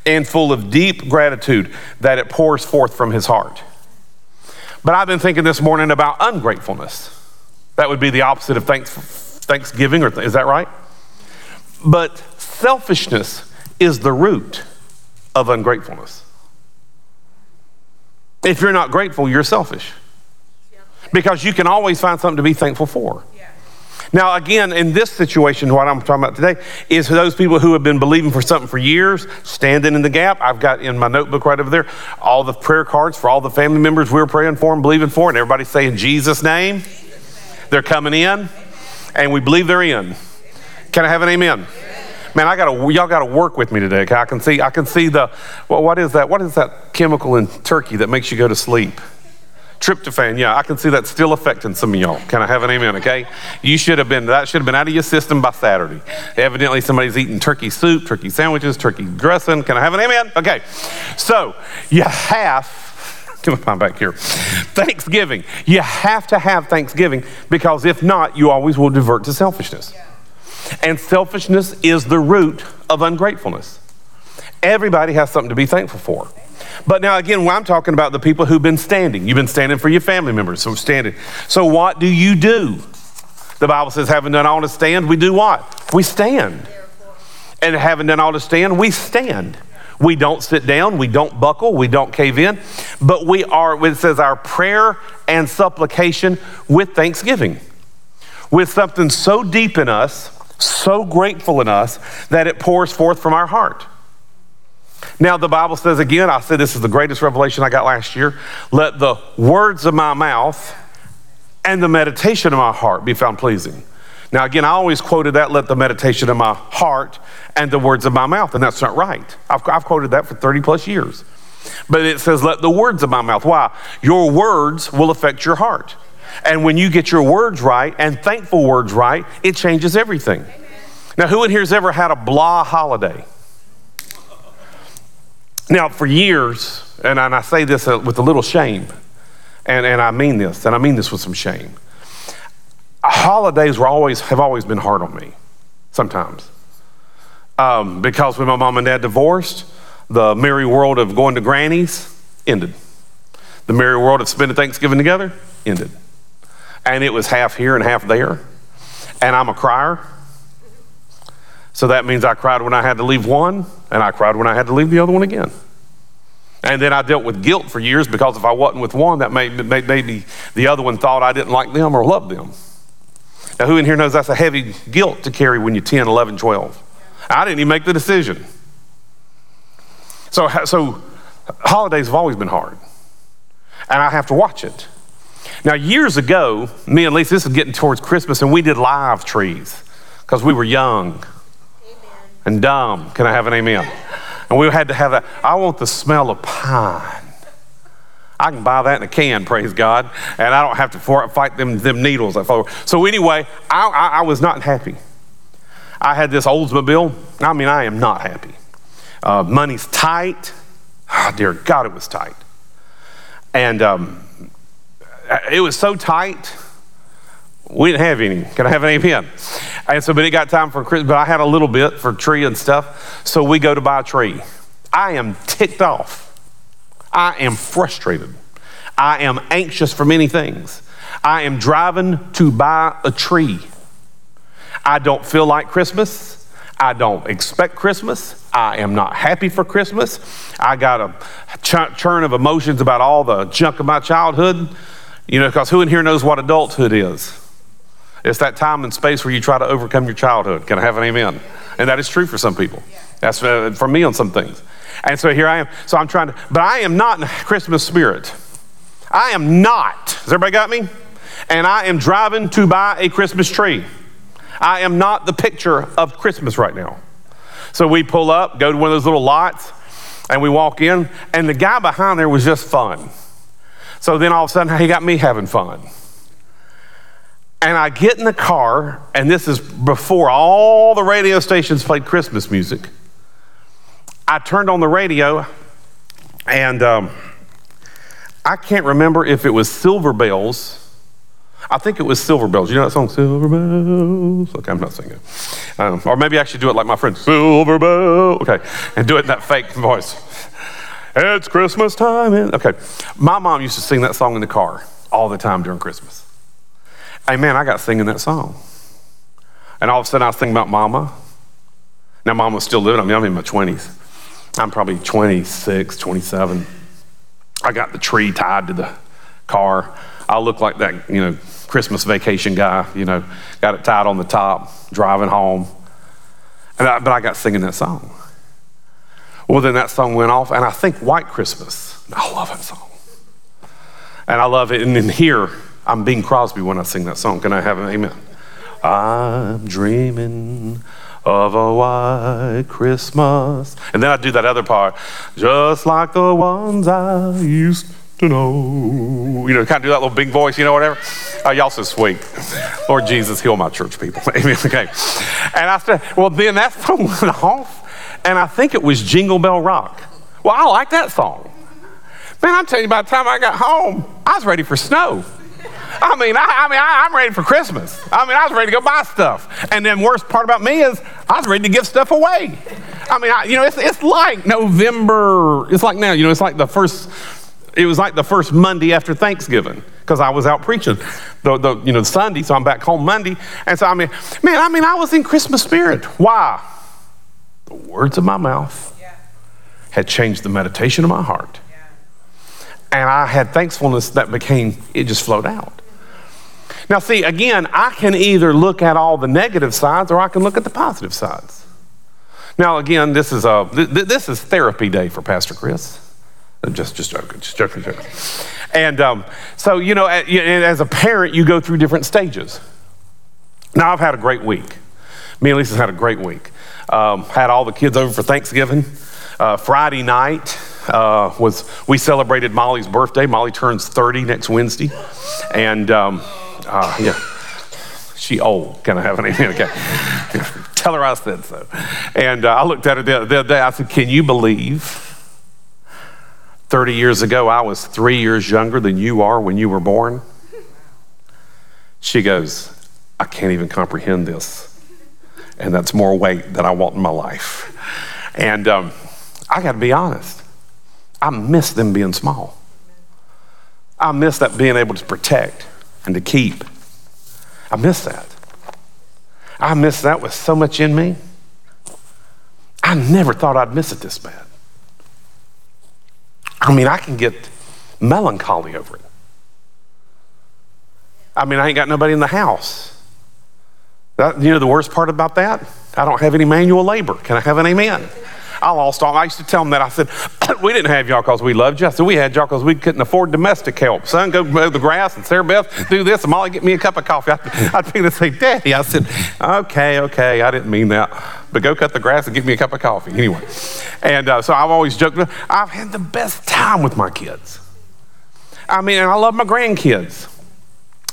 and full of deep gratitude that it pours forth from his heart. But I've been thinking this morning about ungratefulness. That would be the opposite of thanksgiving, or is that right? But selfishness is the root of ungratefulness. If you're not grateful, you're selfish. Because you can always find something to be thankful for. Yeah. Now, again, in this situation, what I'm talking about today is for those people who have been believing for something for years, standing in the gap. I've got in my notebook right over there all the prayer cards for all the family members we were praying for and believing for, and everybody's saying, Jesus' name. They're coming in, amen. And we believe they're in. Amen. Can I have an amen? Amen. Man, y'all got to work with me today. Okay? I can see the, well, what is that? What is that chemical in turkey that makes you go to sleep? Tryptophan, yeah, I can see that's still affecting some of y'all. Can I have an amen, okay? That should have been out of your system by Saturday. Evidently, somebody's eating turkey soup, turkey sandwiches, turkey dressing. Can I have an amen? Okay, so Thanksgiving. You have to have Thanksgiving because if not, you always will divert to selfishness. And selfishness is the root of ungratefulness. Everybody has something to be thankful for. But now again, I'm talking about the people who've been standing. You've been standing for your family members, so standing. So what do you do? The Bible says, having done all to stand, we do what? We stand. And having done all to stand, we stand. We don't sit down, we don't buckle, we don't cave in, but we are, it says, our prayer and supplication with thanksgiving. With something so deep in us, so grateful in us, that it pours forth from our heart. Now, the Bible says again, I said this is the greatest revelation I got last year. Let the words of my mouth and the meditation of my heart be found pleasing. Now, again, I always quoted that, let the meditation of my heart and the words of my mouth. And that's not right. I've quoted that for 30 plus years. But it says, let the words of my mouth. Why? Your words will affect your heart. And when you get your words right and thankful words right, it changes everything. Amen. Now, who in here has ever had a blah holiday? Now, for years, and I say this with a little shame, and I mean this with some shame. Holidays have always been hard on me, sometimes. Because when my mom and dad divorced, the merry world of going to granny's ended. The merry world of spending Thanksgiving together ended. And it was half here and half there. And I'm a crier. So that means I cried when I had to leave one, and I cried when I had to leave the other one again. And then I dealt with guilt for years because if I wasn't with one, that maybe the other one thought I didn't like them or love them. Now, who in here knows that's a heavy guilt to carry when you're 10, 11, 12? I didn't even make the decision. So holidays have always been hard, and I have to watch it. Now, years ago, me and Lisa, this is getting towards Christmas, and we did live trees because we were young and dumb. Can I have an amen? And we had to have that. I want the smell of pine. I can buy that in a can, praise God, and I don't have to fight them needles. So anyway, I was not happy. I had this Oldsmobile. I mean, I am not happy. Money's tight. Oh, dear God, it was tight. And it was so tight, we didn't have any. Can I have an amen? And so, but it got time for Christmas, but I had a little bit for tree and stuff. So we go to buy a tree. I am ticked off. I am frustrated. I am anxious for many things. I am driving to buy a tree. I don't feel like Christmas. I don't expect Christmas. I am not happy for Christmas. I got a churn of emotions about all the junk of my childhood. You know, because who in here knows what adulthood is? It's that time and space where you try to overcome your childhood. Can I have an amen? And that is true for some people. That's for me on some things. And so here I am. So I'm trying to, but I am not in Christmas spirit. I am not. Has everybody got me? And I am driving to buy a Christmas tree. I am not the picture of Christmas right now. So we pull up, go to one of those little lots, and we walk in, and the guy behind there was just fun. So then all of a sudden, he got me having fun. And I get in the car, and this is before all the radio stations played Christmas music. I turned on the radio, and I can't remember if it was Silver Bells. I think it was Silver Bells. You know that song, Silver Bells? Okay, I'm not singing. Or maybe I should do it like my friend, Silver Bells. Okay, and do it in that fake voice. It's Christmas time. Okay, my mom used to sing that song in the car all the time during Christmas. Hey, man, I got singing that song. And all of a sudden, I was thinking about Mama. Now, Mama's still living. I mean, I'm in my 20s. I'm probably 26, 27. I got the tree tied to the car. I look like that, you know, Christmas vacation guy, you know, got it tied on the top, driving home. But I got singing that song. Well, then that song went off, and I think White Christmas. I love that song. And I love it. And in here, I'm Bing Crosby when I sing that song. Can I have an amen? I'm dreaming of a white Christmas. And then I do that other part. Just like the ones I used to know. You know, kind of do that little big voice, you know, whatever. Oh, y'all so sweet. Lord Jesus, heal my church people. Amen. Okay. And I said, well, then that song went off. And I think it was Jingle Bell Rock. Well, I like that song. Man, I'm telling you, by the time I got home, I was ready for snow. I mean, I'm ready for Christmas. I mean, I was ready to go buy stuff. And then worst part about me is I was ready to give stuff away. I mean, it's like November. It's like now, you know, it's like the first Monday after Thanksgiving because I was out preaching the Sunday. So I'm back home Monday. And so, I mean, I was in Christmas spirit. Why? The words of my mouth had changed the meditation of my heart. And I had thankfulness that became, it just flowed out. Now, see, again, I can either look at all the negative sides or I can look at the positive sides. Now, again, this is therapy day for Pastor Chris. Just joking. And so, you know, as a parent, you go through different stages. Now, I've had a great week. Me and Lisa's had a great week. Had all the kids over for Thanksgiving. Friday night we celebrated Molly's birthday. Molly turns 30 next Wednesday, and yeah, she old. Can I have an amen? Okay, tell her I said so. And I looked at her the other day. I said, "Can you believe? 30 years ago, I was 3 years younger than you are when you were born." She goes, "I can't even comprehend this." And that's more weight than I want in my life. And I got to be honest. I miss them being small. I miss that being able to protect and to keep. I miss that. I miss that with so much in me. I never thought I'd miss it this bad. I mean, I can get melancholy over it. I mean, I ain't got nobody in the house. That, you know the worst part about that? I don't have any manual labor. Can I have an amen? I lost all. I used to tell them that. I said, we didn't have y'all because we loved you. I said, we had y'all because we couldn't afford domestic help. Son, go mow the grass, and Sarah Beth, do this, and Molly, get me a cup of coffee. I'd be going to say, Daddy. I said, okay, I didn't mean that. But go cut the grass and get me a cup of coffee. Anyway. And so I've always joked, I've had the best time with my kids. I mean, and I love my grandkids.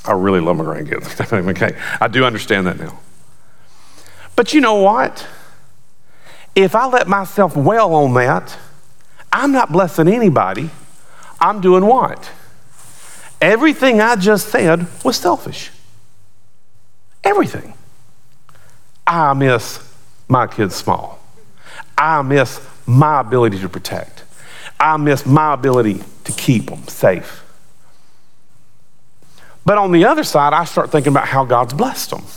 I really love my grandkids. Okay, I do understand that now. But you know what? If I let myself dwell on that, I'm not blessing anybody. I'm doing what? Everything I just said was selfish. Everything. I miss my kids small. I miss my ability to protect. I miss my ability to keep them safe. But on the other side, I start thinking about how God's blessed them. Amen.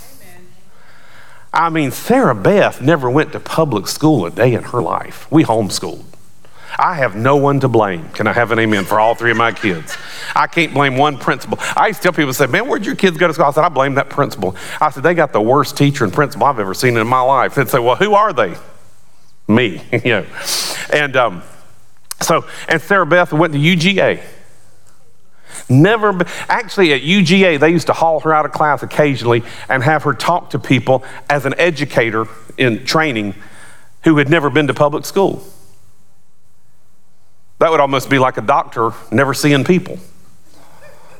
I mean, Sarah Beth never went to public school a day in her life. We homeschooled. I have no one to blame. Can I have an amen for all three of my kids? I can't blame one principal. I used to tell people, say, man, where'd your kids go to school? I said, I blame that principal. I said, they got the worst teacher and principal I've ever seen in my life. They'd say, well, who are they? Me, you know. And so Sarah Beth went to UGA. Actually at UGA, they used to haul her out of class occasionally and have her talk to people as an educator in training who had never been to public school. That would almost be like a doctor never seeing people.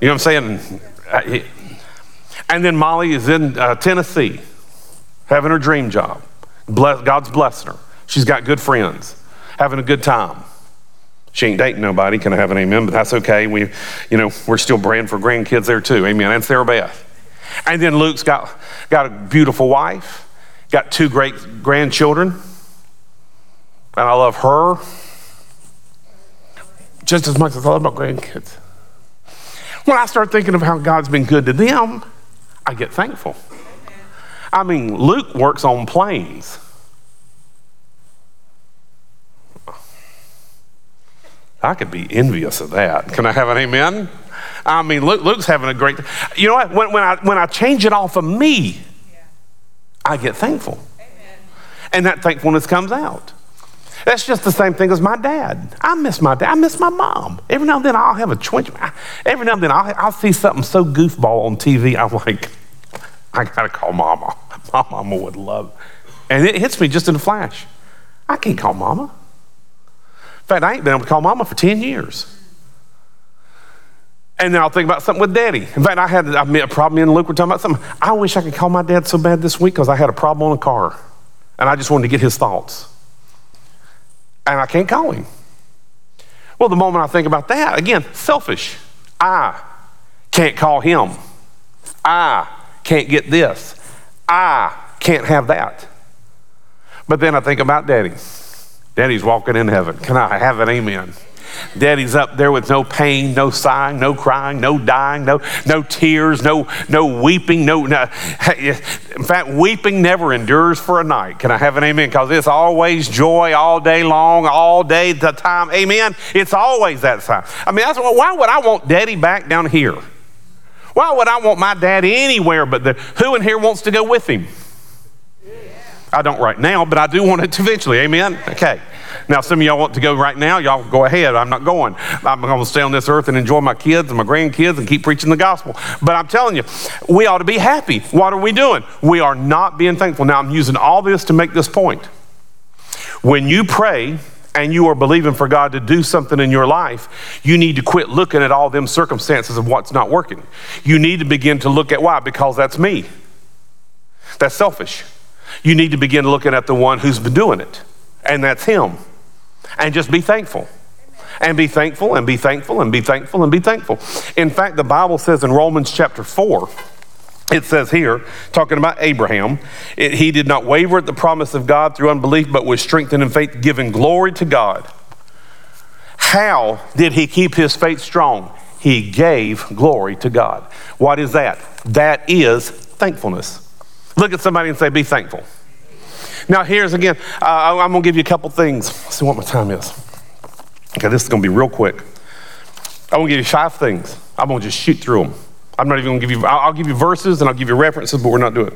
You know what I'm saying? And then Molly is in Tennessee having her dream job. God's blessing her. She's got good friends, having a good time. She ain't dating nobody. Can I have an amen? But that's okay. We're still praying for grandkids there too. Amen. And Sarah Beth. And then Luke's got a beautiful wife, got two great grandchildren. And I love her just as much as I love my grandkids. When I start thinking of how God's been good to them, I get thankful. I mean, Luke works on planes. I could be envious of that. Can I have an amen? I mean, Luke's having a great time. You know what? When I change it off of me, I get thankful. Amen. And that thankfulness comes out. That's just the same thing as my dad. I miss my dad. I miss my mom. Every now and then I'll have a twinge. Every now and then I'll see something so goofball on TV. I'm like, I got to call Mama. My mama would love it. And it hits me just in a flash. I can't call Mama. In fact, I ain't been able to call Mama for 10 years. And then I'll think about something with Daddy. In fact, I had a problem. Me and Luke were talking about something. I wish I could call my dad so bad this week because I had a problem on a car. And I just wanted to get his thoughts. And I can't call him. Well, the moment I think about that, again, selfish. I can't call him. I can't get this. I can't have that. But then I think about Daddy. Daddy's walking in heaven. Can I have an amen? Daddy's up there with no pain, no sighing, no crying, no dying, no tears, no weeping, no. In fact, weeping never endures for a night. Can I have an amen? Because it's always joy all day long, all day the time. Amen. It's always that time. I mean, why would I want Daddy back down here? Why would I want my dad anywhere but there? Who in here wants to go with him? I don't right now, but I do want it to eventually. Amen? Okay. Now, some of y'all want to go right now. Y'all go ahead. I'm not going. I'm going to stay on this earth and enjoy my kids and my grandkids and keep preaching the gospel. But I'm telling you, we ought to be happy. What are we doing? We are not being thankful. Now, I'm using all this to make this point. When you pray and you are believing for God to do something in your life, you need to quit looking at all them circumstances of what's not working. You need to begin to look at why, because that's me. That's selfish. You need to begin looking at the one who's been doing it, and that's him. And just be thankful. And be thankful, and be thankful, and be thankful, and be thankful. In fact, the Bible says in Romans chapter 4, it says here, talking about Abraham, he did not waver at the promise of God through unbelief, but was strengthened in faith, giving glory to God. How did he keep his faith strong? He gave glory to God. What is that? That is thankfulness. Look at somebody and say, be thankful. Now, here's again, I'm going to give you a couple things. Let's see what my time is. Okay, this is going to be real quick. I'm going to give you 5 things. I'm going to just shoot through them. I'm not even going to give you, I'll give you verses and I'll give you references, but we're not doing it.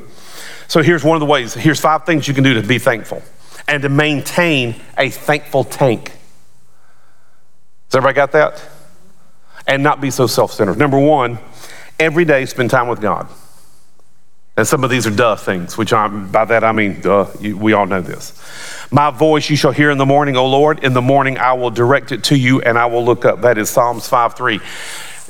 So here's one of the ways. Here's 5 things you can do to be thankful and to maintain a thankful tank. Has everybody got that? And not be so self-centered. Number 1, every day spend time with God. And some of these are duh things, which by that I mean duh. We all know this. My voice you shall hear in the morning, O Lord. In the morning I will direct it to you and I will look up. That is Psalms 5:3.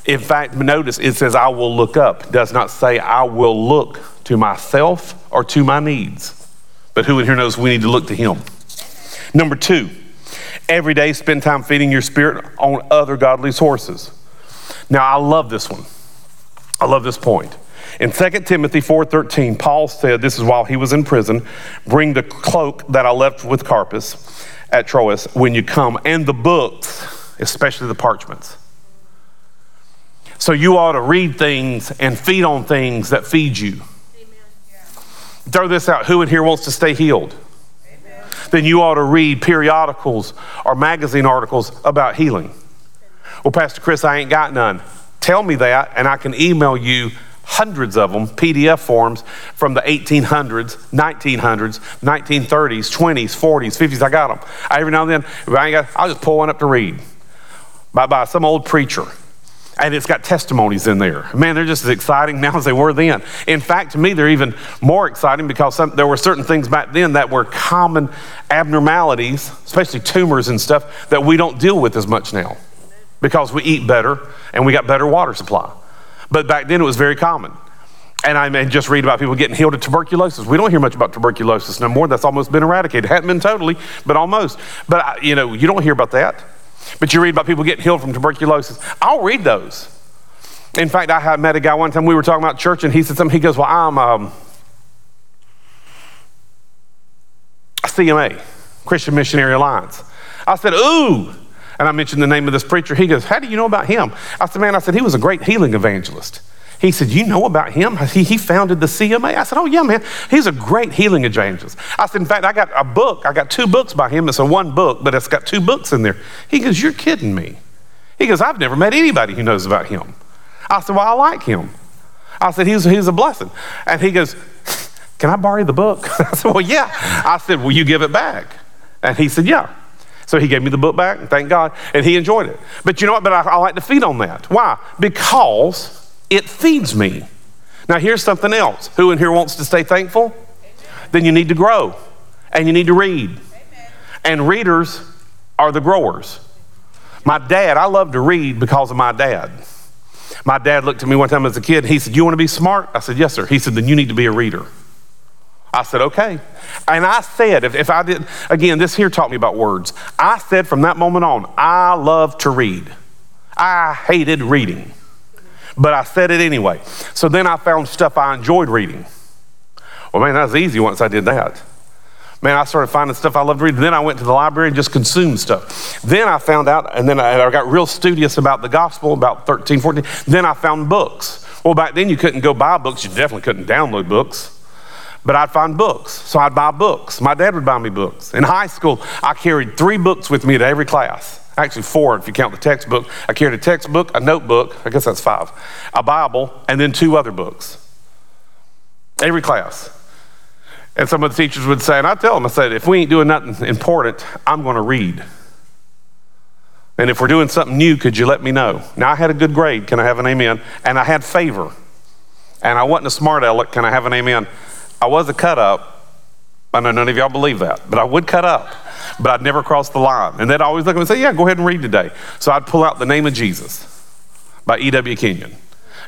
In fact, notice it says I will look up. It does not say I will look to myself or to my needs. But who in here knows we need to look to him? Number 2, every day spend time feeding your spirit on other godly sources. Now I love this one. I love this point. In 2 Timothy 4:13, Paul said, this is while he was in prison, bring the cloak that I left with Carpus at Troas when you come, and the books, especially the parchments. So you ought to read things and feed on things that feed you. Amen. Yeah. Throw this out. Who in here wants to stay healed? Amen. then you ought to read periodicals or magazine articles about healing. Well, Pastor Chris, I ain't got none. Tell me that, and I can email you hundreds of them, PDF forms from the 1800s, 1900s, 1930s, 20s, 40s, 50s. I got them. Every now and then, if I ain't got, I'll just pull one up to read by some old preacher. And it's got testimonies in there. Man, they're just as exciting now as they were then. In fact, to me, they're even more exciting because there were certain things back then that were common abnormalities, especially tumors and stuff, that we don't deal with as much now because we eat better and we got better water supply. But back then, it was very common. And I may just read about people getting healed of tuberculosis. We don't hear much about tuberculosis no more. That's almost been eradicated. Hadn't been totally, but almost. But, you know, you don't hear about that. But you read about people getting healed from tuberculosis. I'll read those. In fact, I met a guy one time, we were talking about church, and he said something. He goes, well, I'm a CMA, Christian Missionary Alliance. I said, ooh. And I mentioned the name of this preacher. He goes, how do you know about him? I said, man, he was a great healing evangelist. He said, you know about him? He founded the CMA. I said, oh, yeah, man. He's a great healing evangelist. I said, in fact, I got a book. I got two books by him. It's a one book, but it's got two books in there. He goes, you're kidding me. He goes, I've never met anybody who knows about him. I said, well, I like him. I said, he's a blessing. And he goes, can I borrow the book? I said, well, yeah. I said, will you give it back? And he said, yeah. So he gave me the book back, and thank God, and he enjoyed it. But you know what? But I like to feed on that. Why? Because it feeds me. Now, here's something else. Who in here wants to stay thankful? Amen. Then you need to grow, and you need to read. Amen. And readers are the growers. My dad, I love to read because of my dad. My dad looked at me one time as a kid, and he said, you want to be smart? I said, yes, sir. He said, then you need to be a reader. I said, okay. And I said, if I didn't, again, this here taught me about words. I said from that moment on, I love to read. I hated reading. But I said it anyway. So then I found stuff I enjoyed reading. Well, man, that was easy once I did that. Man, I started finding stuff I loved reading. Then I went to the library and just consumed stuff. Then I found out, and then I got real studious about the gospel, about 13, 14. Then I found books. Well, back then you couldn't go buy books. You definitely couldn't download books. But I'd find books, so I'd buy books. My dad would buy me books. In high school, I carried 3 books with me to every class. Actually, 4 if you count the textbook. I carried a textbook, a notebook, I guess that's 5, a Bible, and then 2 other books. Every class. And some of the teachers would say, and I tell them, I said, if we ain't doing nothing important, I'm going to read. And if we're doing something new, could you let me know? Now, I had a good grade, can I have an amen? And I had favor. And I wasn't a smart aleck, can I have an amen? I was a cut up. I know none of y'all believe that, but I would cut up, but I'd never cross the line. And they'd always look at me and say, yeah, go ahead and read today. So I'd pull out The Name of Jesus by E.W. Kenyon,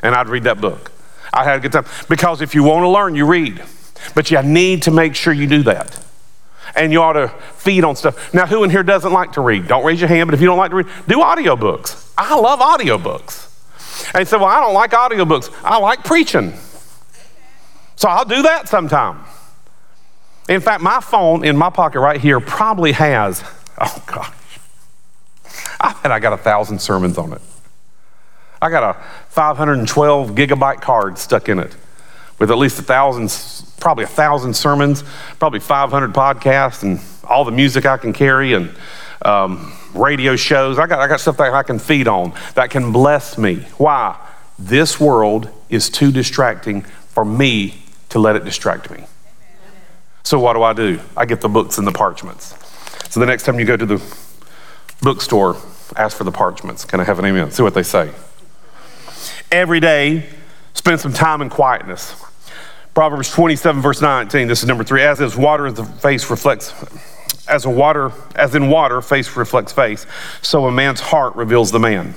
and I'd read that book. I had a good time. Because if you want to learn, you read. But you need to make sure you do that. And you ought to feed on stuff. Now, who in here doesn't like to read? Don't raise your hand, but if you don't like to read, do audiobooks. I love audiobooks. And so, well, I don't like audiobooks. I like preaching. So I'll do that sometime. In fact, my phone in my pocket right here probably has, oh gosh, I bet I got 1,000 sermons on it. I got a 512 gigabyte card stuck in it with at least 1,000, probably 1,000 sermons, probably 500 podcasts and all the music I can carry and radio shows. I got stuff that I can feed on that can bless me. Why? This world is too distracting for me to let it distract me. Amen. So what do? I get the books and the parchments. So the next time you go to the bookstore, ask for the parchments. Can I have an amen? See what they say. Every day, spend some time in quietness. Proverbs 27, verse 19, this is number 3. As in water, face reflects face, so a man's heart reveals the man.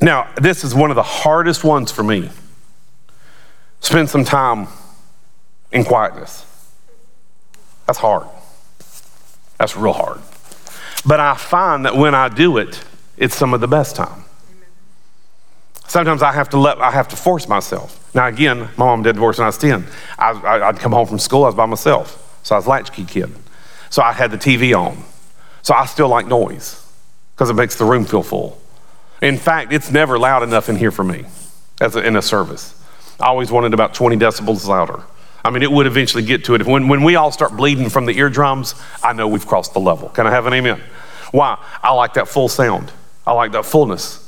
Now, this is one of the hardest ones for me. Spend some time in quietness. That's hard. That's real hard. But I find that when I do it, it's some of the best time. Sometimes I have to force myself. Now again, my mom did divorce when I was 10. I'd come home from school, I was by myself. So I was a latchkey kid. So I had the TV on. So I still like noise because it makes the room feel full. In fact, it's never loud enough in here for me in a service. I always wanted about 20 decibels louder. I mean, it would eventually get to it. When we all start bleeding from the eardrums, I know we've crossed the level. Can I have an amen? Why? I like that full sound. I like that fullness.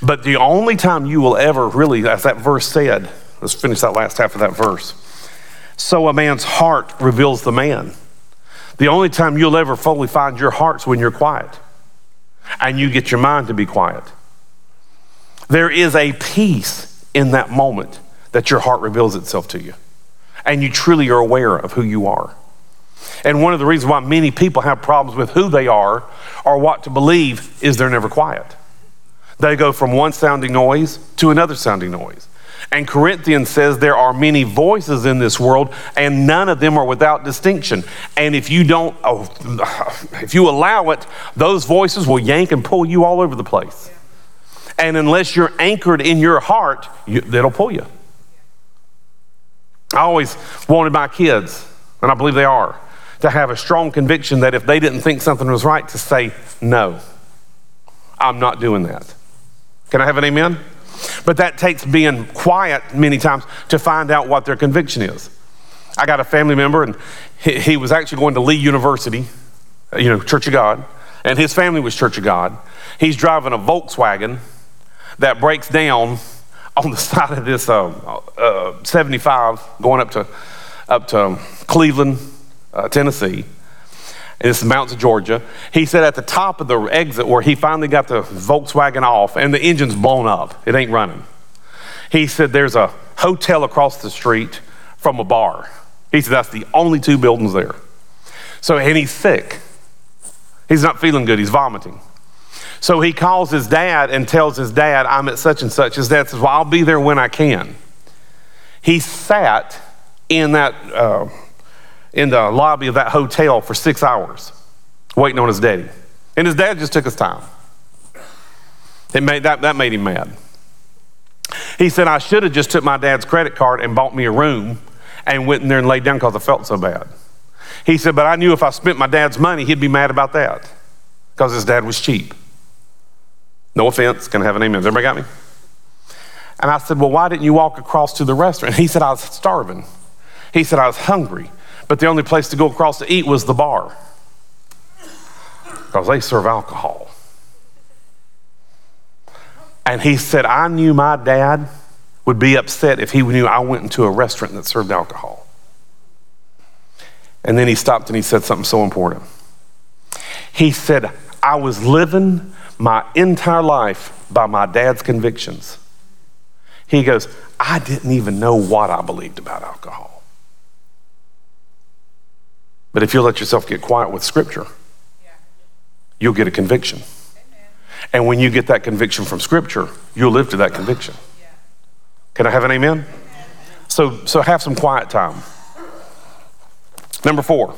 But the only time you will ever really, as that verse said, let's finish that last half of that verse. So a man's heart reveals the man. The only time you'll ever fully find your heart's when you're quiet and you get your mind to be quiet. There is a peace in that moment that your heart reveals itself to you and you truly are aware of who you are. And one of the reasons why many people have problems with who they are or what to believe is they're never quiet. They go from one sounding noise to another sounding noise. And Corinthians says there are many voices in this world and none of them are without distinction. And if you allow it, those voices will yank and pull you all over the place. And unless you're anchored in your heart, that'll pull you. I always wanted my kids, and I believe they are, to have a strong conviction that if they didn't think something was right, to say, no, I'm not doing that. Can I have an amen? But that takes being quiet many times to find out what their conviction is. I got a family member, and he was actually going to Lee University, Church of God, and his family was Church of God. He's driving a Volkswagen that breaks down on the side of this 75 going up to Cleveland, Tennessee. It's the mountains of Georgia. He said at the top of the exit where he finally got the Volkswagen off and the engine's blown up, it ain't running. He said there's a hotel across the street from a bar. He said that's the only two buildings there. So, and he's sick. He's not feeling good, he's vomiting. So he calls his dad and tells his dad, I'm at such and such. His dad says, well, I'll be there when I can. He sat in that in the lobby of that hotel for 6 hours, waiting on his daddy. And his dad just took his time. That made him mad. He said, I should have just took my dad's credit card and bought me a room and went in there and laid down because I felt so bad. He said, but I knew if I spent my dad's money, he'd be mad about that because his dad was cheap. No offense, can I have an amen? Everybody got me? And I said, well, why didn't you walk across to the restaurant? He said, I was starving. He said, I was hungry. But the only place to go across to eat was the bar because they serve alcohol. And he said, I knew my dad would be upset if he knew I went into a restaurant that served alcohol. And then he stopped and he said something so important. He said, I was living my entire life by my dad's convictions. He goes, I didn't even know what I believed about alcohol. But if you'll let yourself get quiet with Scripture, you'll get a conviction. Amen. And when you get that conviction from Scripture, you'll live to that conviction. Yeah. Can I have an amen? Amen. So have some quiet time. Number 4,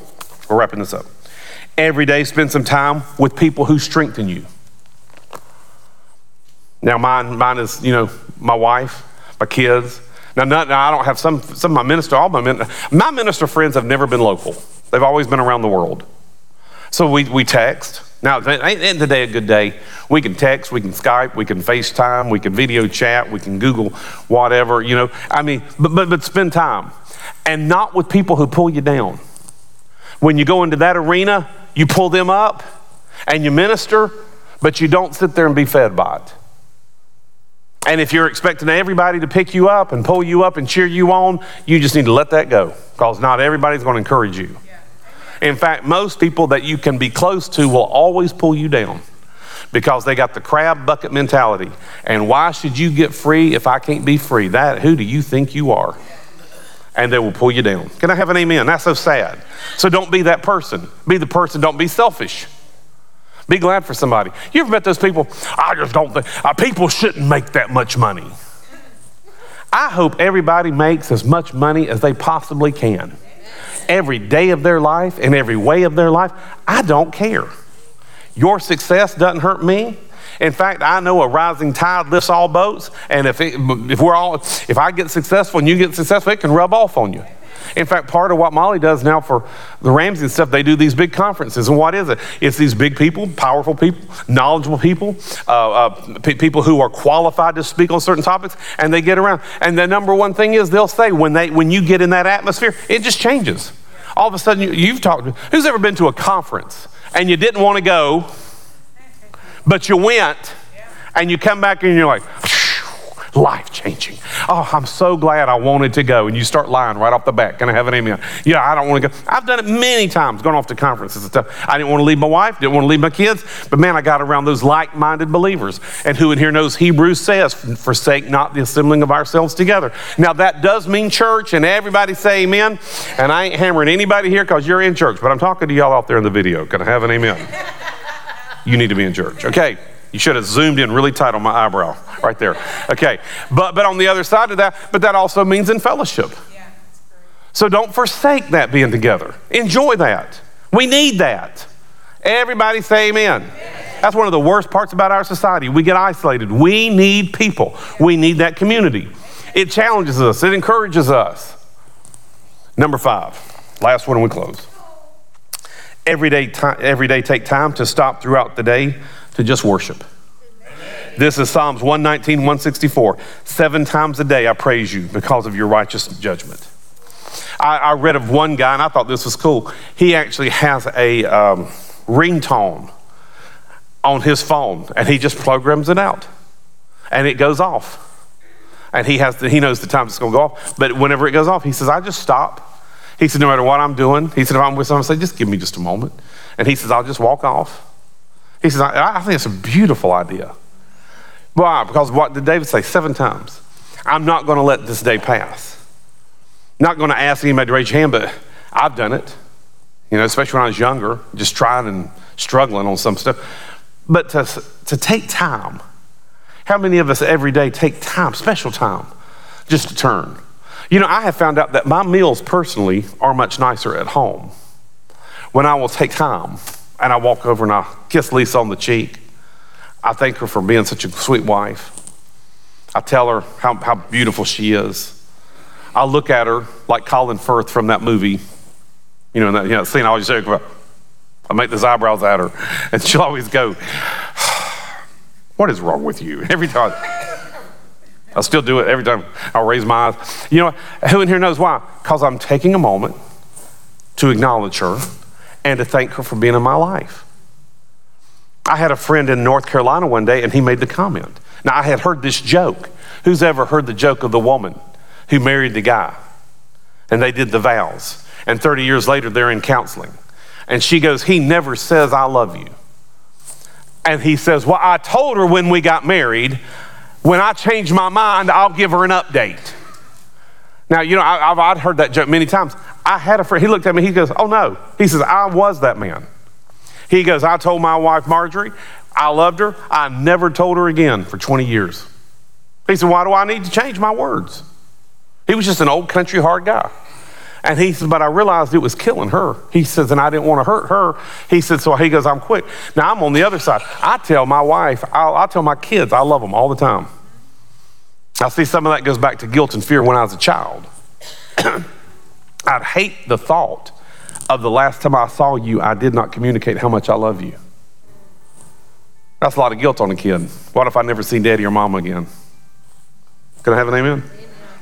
we're wrapping this up. Every day, spend some time with people who strengthen you. Now, mine is, my wife, my kids. Now I don't have some of my minister, all my minister friends have never been local. They've always been around the world. So we text. Now, ain't today a good day? We can text, we can Skype, we can FaceTime, we can video chat, we can Google whatever, but spend time. And not with people who pull you down. When you go into that arena, you pull them up and you minister, but you don't sit there and be fed by it. And if you're expecting everybody to pick you up and pull you up and cheer you on, you just need to let that go because not everybody's going to encourage you. In fact, most people that you can be close to will always pull you down because they got the crab bucket mentality. And why should you get free if I can't be free? Who do you think you are? And they will pull you down. Can I have an amen? That's so sad. So don't be that person. Be the person. Don't be selfish. Be glad for somebody. You ever met those people? I just don't think, people shouldn't make that much money. I hope everybody makes as much money as they possibly can. Every day of their life and every way of their life, I don't care. Your success doesn't hurt me. In fact, I know a rising tide lifts all boats, and if I get successful and you get successful, it can rub off on you. In fact, part of what Molly does now for the Ramsey and stuff, they do these big conferences. And what is it? It's these big people, powerful people, knowledgeable people, people who are qualified to speak on certain topics, and they get around. And the number one thing is they'll say when you get in that atmosphere, it just changes. All of a sudden, you've talked to who's ever been to a conference and you didn't want to go, but you went, and you come back and you're like, life-changing. Oh, I'm so glad I wanted to go. And you start lying right off the bat. Can I have an amen? Yeah, I don't want to go. I've done it many times, gone off to conferences and stuff. I didn't want to leave my wife, didn't want to leave my kids, but man, I got around those like-minded believers. And who in here knows Hebrews says, forsake not the assembling of ourselves together. Now, that does mean church, and everybody say amen. And I ain't hammering anybody here because you're in church, but I'm talking to y'all out there in the video. Can I have an amen? You need to be in church. Okay. You should have zoomed in really tight on my eyebrow right there. Okay. But on the other side of that, but that also means in fellowship. Yeah, that's great. So don't forsake that being together. Enjoy that. We need that. Everybody say amen. Amen. That's one of the worst parts about our society. We get isolated. We need people. We need that community. It challenges us. It encourages us. Number 5. Last one and we close. Every day take time to stop throughout the day to just worship. Amen. This is Psalms 119, 164. 7 times a day I praise you because of your righteous judgment. I read of one guy, and I thought this was cool. He actually has a ringtone on his phone, and he just programs it out, and it goes off. And he knows the time it's going to go off, but whenever it goes off, he says, I just stop. He said, no matter what I'm doing, he said, if I'm with someone, I say, just give me just a moment. And he says, I'll just walk off. He says, I think it's a beautiful idea. Why? Because what did David say? 7 times. I'm not going to let this day pass. Not going to ask anybody to raise your hand, but I've done it. You know, especially when I was younger, just trying and struggling on some stuff. But to take time. How many of us every day take time, special time, just to turn? You know, I have found out that my meals personally are much nicer at home when I will take time. And I walk over and I kiss Lisa on the cheek. I thank her for being such a sweet wife. I tell her how beautiful she is. I look at her like Colin Firth from that movie. You know, in that scene I always joke about. I make those eyebrows at her. And she'll always go, what is wrong with you? Every time. I still do it every time I raise my eyes. You know, who in here knows why? Because I'm taking a moment to acknowledge her and to thank her for being in my life. I had a friend in North Carolina one day, and he made the comment. Now, I had heard this joke. Who's ever heard the joke of the woman who married the guy? And they did the vows. And 30 years later, they're in counseling. And she goes, he never says, I love you. And he says, well, I told her when we got married, when I change my mind, I'll give her an update. Now, you know, I've heard that joke many times. I had a friend, he looked at me, he goes, oh no. He says, I was that man. He goes, I told my wife Marjorie, I loved her. I never told her again for 20 years. He said, why do I need to change my words? He was just an old country hard guy. And he said, but I realized it was killing her. He says, and I didn't want to hurt her. He said, so he goes, I'm quick. Now I'm on the other side. I tell my wife, I tell my kids, I love them all the time. I see some of that goes back to guilt and fear when I was a child. I'd hate the thought of the last time I saw you, I did not communicate how much I love you. That's a lot of guilt on a kid. What if I never see daddy or mama again? Can I have an amen? Amen.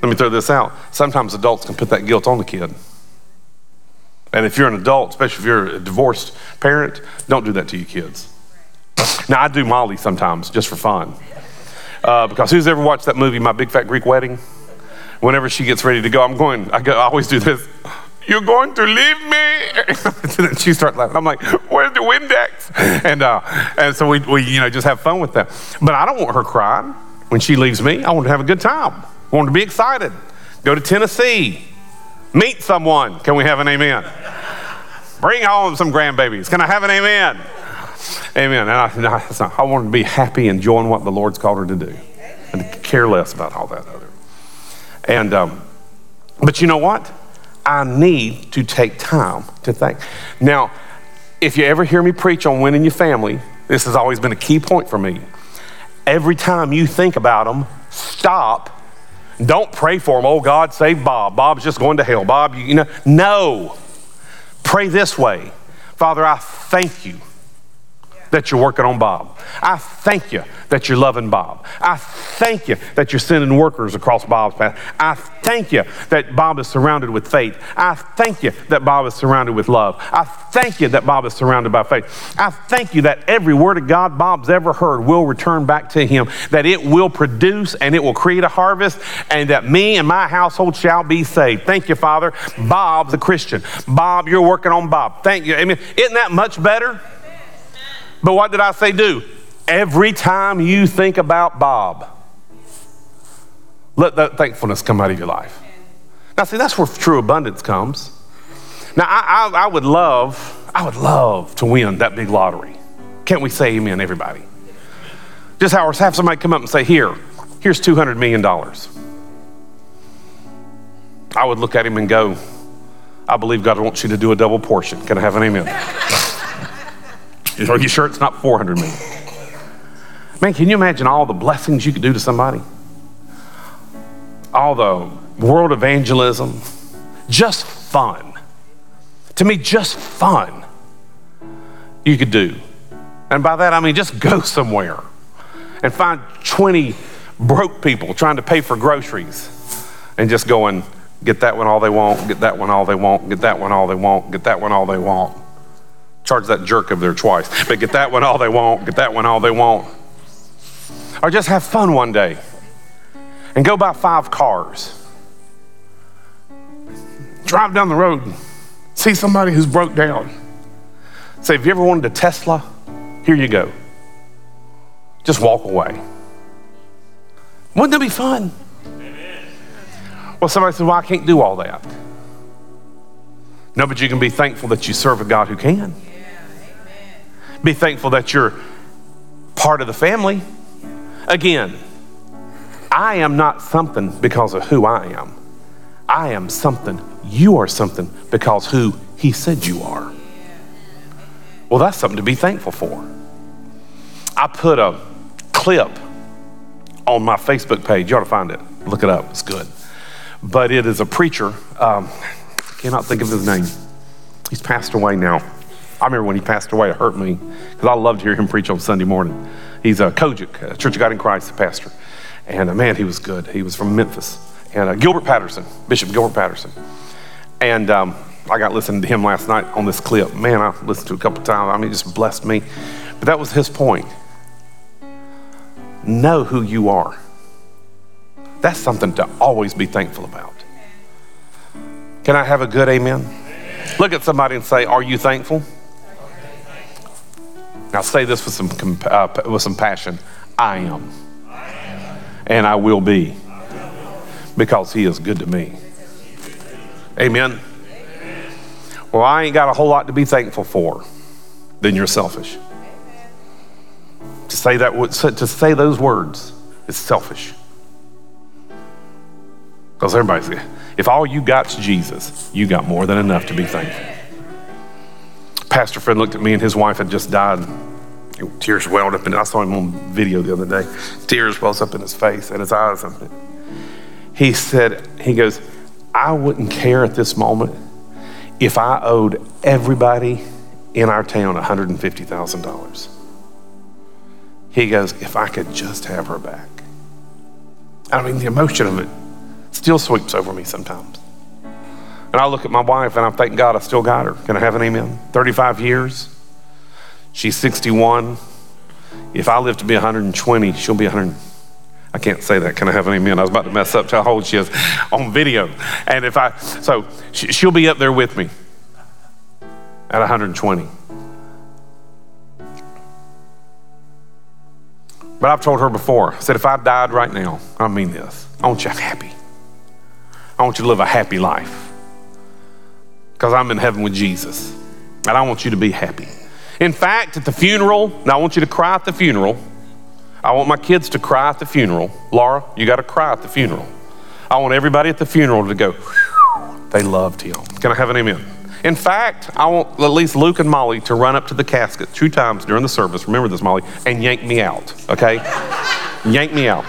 Let me throw this out. Sometimes adults can put that guilt on the kid. And if you're an adult, especially if you're a divorced parent, don't do that to your kids. Now, I do Molly sometimes just for fun. Because who's ever watched that movie, My Big Fat Greek Wedding? Whenever she gets ready to go, I always do this. You're going to leave me? And she starts laughing. I'm like, where's the Windex? And so we just have fun with that. But I don't want her crying when she leaves me. I want to have a good time. I want to be excited. Go to Tennessee. Meet someone. Can we have an amen? Bring home some grandbabies. Can I have an amen? Amen. And I want to be happy enjoying what the Lord's called her to do. And care less about all that other. And, but you know what? I need to take time to think. Now, if you ever hear me preach on winning your family, this has always been a key point for me. Every time you think about them, stop Don't pray for him. Oh, God, save Bob. Bob's just going to hell. Bob, you know. No. Pray this way. Father, I thank you that you're working on Bob. I thank you that you're loving Bob. I thank you that you're sending workers across Bob's path. I thank you that Bob is surrounded with faith. I thank you that Bob is surrounded with love. I thank you that Bob is surrounded by faith. I thank you that every word of God Bob's ever heard will return back to him, that it will produce and it will create a harvest, and that me and my household shall be saved. Thank you, Father. Bob's a Christian. Bob, you're working on Bob. Thank you. I mean, isn't that much better? But what did I say do? Every time you think about Bob, let that thankfulness come out of your life. Now, see, that's where true abundance comes. Now, I would love to win that big lottery. Can't we say amen, everybody? Just have somebody come up and say, here's $200 million. I would look at him and go, I believe God wants you to do a double portion. Can I have an amen? Are you sure it's not 400 million? Man, can you imagine all the blessings you could do to somebody? All the world evangelism, just fun. To me, just fun you could do. And by that, I mean just go somewhere and find 20 broke people trying to pay for groceries and just go and get that one all they want, get that one all they want, get that one all they want, get that one all they want. Charge that jerk over there twice, but get that one all they want, get that one all they want. Or just have fun one day and go buy 5 cars. Drive down the road, see somebody who's broke down. Say, if you ever wanted a Tesla, here you go. Just walk away. Wouldn't that be fun? Amen. Well, somebody said, well, I can't do all that. No, but you can be thankful that you serve a God who can. Be thankful that you're part of the family. Again, I am not something because of who I am. I am something. You are something because who he said you are. Well, that's something to be thankful for. I put a clip on my Facebook page. You ought to find it. Look it up. It's good. But it is a preacher. I cannot think of his name. He's passed away now. I remember when he passed away, it hurt me because I loved hearing him preach on Sunday morning. He's a Kojic, Church of God in Christ, the pastor. And man, he was good. He was from Memphis. And Gilbert Patterson, Bishop Gilbert Patterson. And I got listening to him last night on this clip. Man, I listened to it a couple times. I mean, it just blessed me. But that was his point. Know who you are. That's something to always be thankful about. Can I have a good amen? Amen? Look at somebody and say, are you thankful? Now say this with some passion. I am. And I will be. Because he is good to me. Amen? Amen. Well, I ain't got a whole lot to be thankful for. Then you're selfish. Amen. To say those words is selfish. Because everybody's saying, if all you got's Jesus, you got more than enough to be thankful. Pastor Fred looked at me and his wife had just died. Tears welled up, and I saw him on video the other day. Tears welled up in his face and his eyes. He said, he goes, I wouldn't care at this moment if I owed everybody in our town $150,000. He goes, if I could just have her back. I mean, the emotion of it still sweeps over me sometimes. And I look at my wife and I thank God I still got her. Can I have an amen? 35 years. She's 61. If I live to be 120, she'll be 100. I can't say that. Can I have an amen? I was about to mess up to how old she is on video. And so she'll be up there with me at 120. But I've told her before, I said, if I died right now, I mean this, I want you happy. I want you to live a happy life because I'm in heaven with Jesus, and I want you to be happy. In fact, at the funeral, now I want you to cry at the funeral. I want my kids to cry at the funeral. Laura, you got to cry at the funeral. I want everybody at the funeral to go, they loved him. Can I have an amen? In fact, I want at least Luke and Molly to run up to the casket 2 times during the service, remember this, Molly, and yank me out, okay? Yank me out.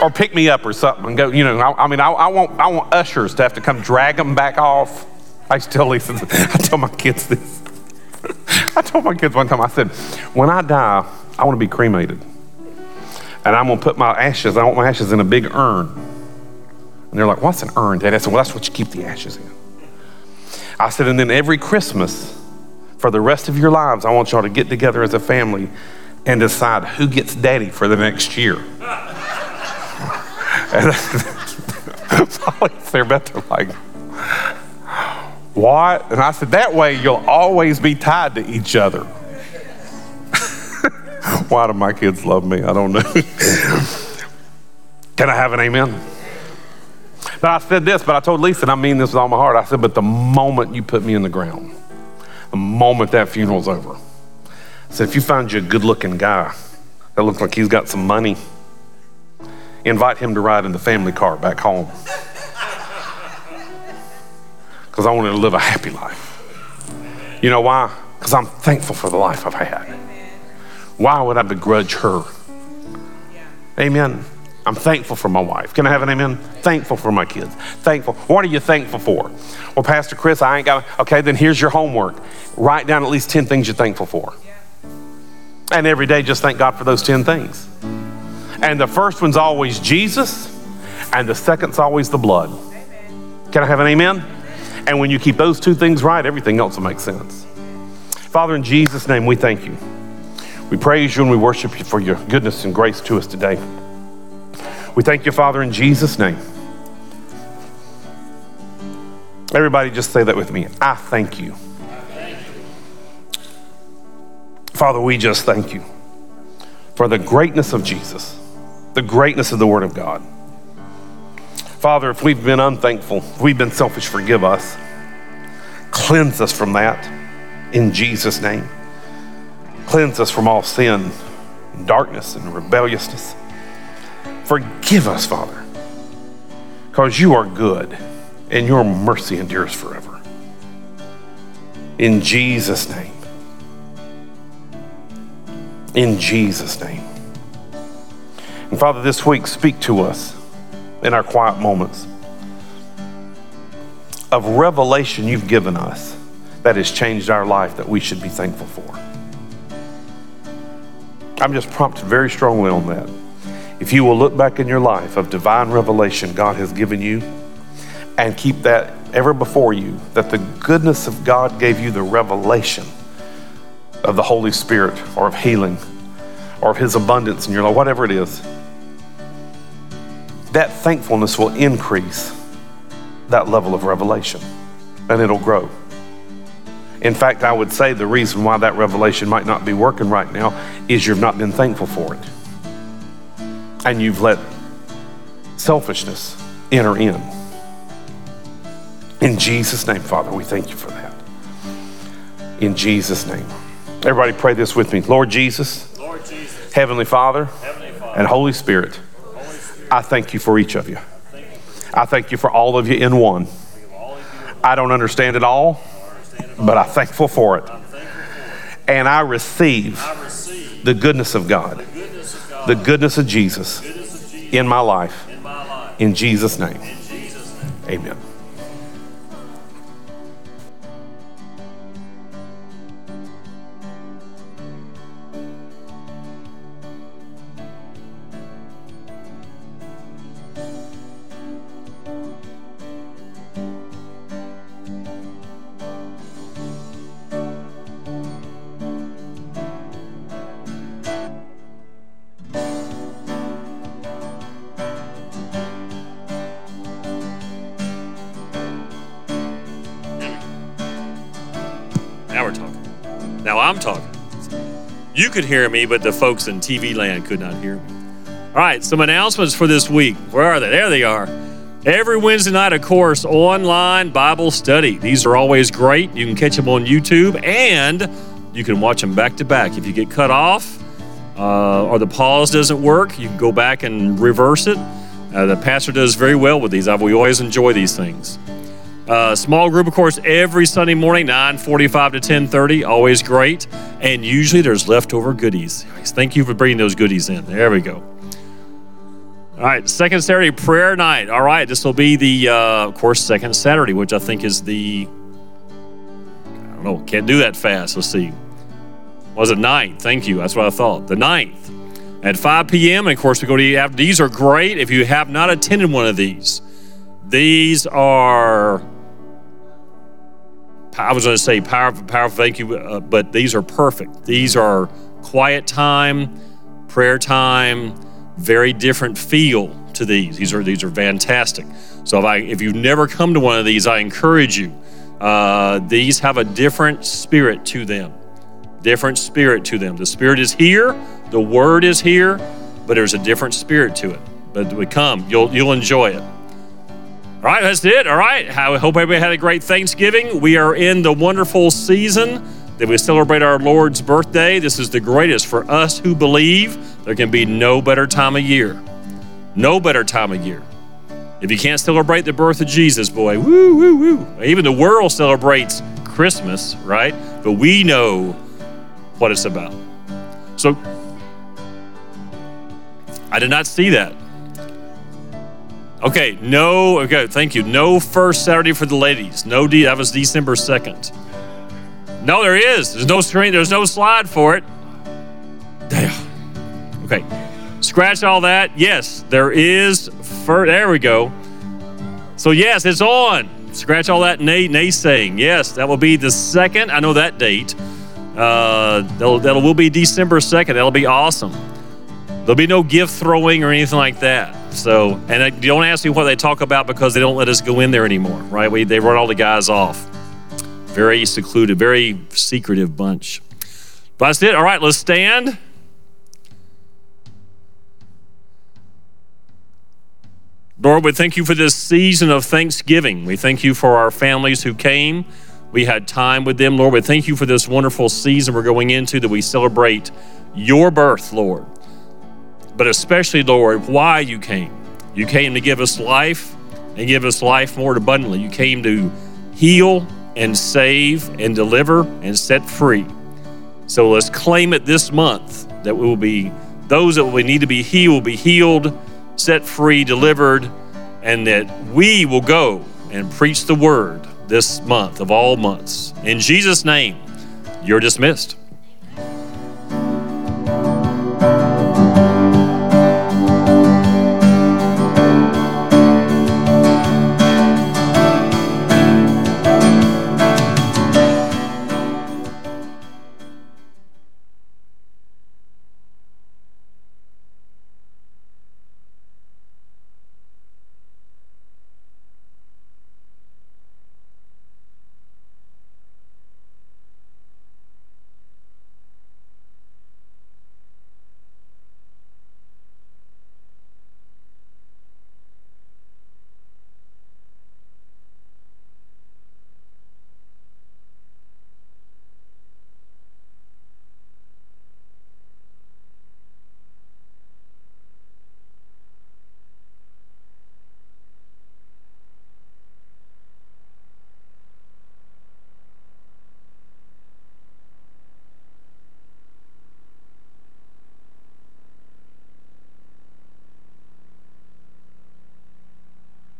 or pick me up or something and go, you know, I want ushers to have to come drag them back off. I used to tell Lisa, I told my kids this. I told my kids one time, I said, when I die, I want to be cremated. And I'm going to put my ashes, I want my ashes in a big urn. And they're like, what's an urn, Dad? I said, well, that's what you keep the ashes in. I said, and then every Christmas, for the rest of your lives, I want y'all to get together as a family and decide who gets daddy for the next year. And Sarah Beth, they're like, what? And I said, that way you'll always be tied to each other. Why do my kids love me? I don't know. Can I have an amen? Now, I said this, but I told Lisa, and I mean this with all my heart. I said, but the moment you put me in the ground, the moment that funeral's over, I said, if you find you a good-looking guy that looks like he's got some money, invite him to ride in the family car back home. Because I wanted to live a happy life. You know why? Because I'm thankful for the life I've had. Why would I begrudge her? Amen. I'm thankful for my wife. Can I have an amen? Thankful for my kids. Thankful. What are you thankful for? Well, Pastor Chris, I ain't got, okay, then here's your homework. Write down at least 10 things you're thankful for. Yeah. And every day, just thank God for those 10 things. And the first one's always Jesus, and the second's always the blood. Amen. Can I have an amen? Amen? And when you keep those two things right, everything else will make sense. Father, in Jesus' name, we thank you. We praise you and we worship you for your goodness and grace to us today. We thank you, Father, in Jesus' name. Everybody just say that with me. I thank you. Father, we just thank you for the greatness of Jesus, the greatness of the Word of God. Father, if we've been unthankful, if we've been selfish, forgive us. Cleanse us from that in Jesus' name. Cleanse us from all sin, and darkness, and rebelliousness. Forgive us, Father, because you are good and your mercy endures forever. In Jesus' name. In Jesus' name. And Father, this week, speak to us in our quiet moments of revelation you've given us that has changed our life that we should be thankful for. I'm just prompted very strongly on that. If you will look back in your life of divine revelation God has given you and keep that ever before you, that the goodness of God gave you the revelation of the Holy Spirit or of healing or of His abundance in your life, whatever it is, that thankfulness will increase that level of revelation and it'll grow. In fact, I would say the reason why that revelation might not be working right now is you've not been thankful for it. And you've let selfishness enter in. In Jesus' name, Father, we thank you for that. In Jesus' name. Everybody pray this with me. Lord Jesus, Heavenly Father, and Holy Spirit, I thank you for each of you. I thank you for all of you in one. I don't understand it all, but I'm thankful for it. And I receive the goodness of God. The goodness of Jesus in my life. In Jesus' name. Amen. You could hear me, but the folks in TV land could not hear me. All right, some announcements for this week. Where are they? There they are. Every Wednesday night, of course, online Bible study. These are always great. You can catch them on YouTube, and you can watch them back to back. If you get cut off or the pause doesn't work, you can go back and reverse it. The pastor does very well with these. We always enjoy these things. Small group, of course, every Sunday morning, 9:45 to 10:30, always great. And usually there's leftover goodies. Thank you for bringing those goodies in. There we go. All right, second Saturday prayer night. All right, this will be the, of course, second Saturday, which I think is the, I don't know, can't do that fast. Let's see. Was it 9th? Thank you. That's what I thought. The 9th at 5 p.m. And of course, we go to after. These are great. If you have not attended one of these are, I was going to say powerful, thank you, but these are perfect. These are quiet time, prayer time. Very different feel to these. These are fantastic. So if you've never come to one of these, I encourage you. These have a different spirit to them. The spirit is here, the word is here, but there's a different spirit to it. But we come, you'll enjoy it. All right, that's it. All right, I hope everybody had a great Thanksgiving. We are in the wonderful season that we celebrate our Lord's birthday. This is the greatest for us who believe. There can be no better time of year. No better time of year. If you can't celebrate the birth of Jesus, boy, woo, woo, woo. Even the world celebrates Christmas, right? But we know what it's about. So I did not see that. Okay, thank you. No first Saturday for the ladies. That was December 2nd. No, there is. There's no screen. There's no slide for it. Damn. Okay. Scratch all that. Yes, there is. There we go. So, yes, it's on. Scratch all that naysaying. Yes, that will be the 2nd. I know that date. That will be December 2nd. That'll be awesome. There'll be no gift throwing or anything like that. So, and don't ask me what they talk about because they don't let us go in there anymore, right? They run all the guys off. Very secluded, very secretive bunch. But that's it. All right, let's stand. Lord, we thank you for this season of Thanksgiving. We thank you for our families who came. We had time with them, Lord. We thank you for this wonderful season we're going into that we celebrate your birth, Lord. But especially, Lord, why you came. You came to give us life and give us life more abundantly. You came to heal and save and deliver and set free. So let's claim it this month that we will be, those that we need to be healed will be healed, set free, delivered, and that we will go and preach the word this month of all months. In Jesus' name, you're dismissed.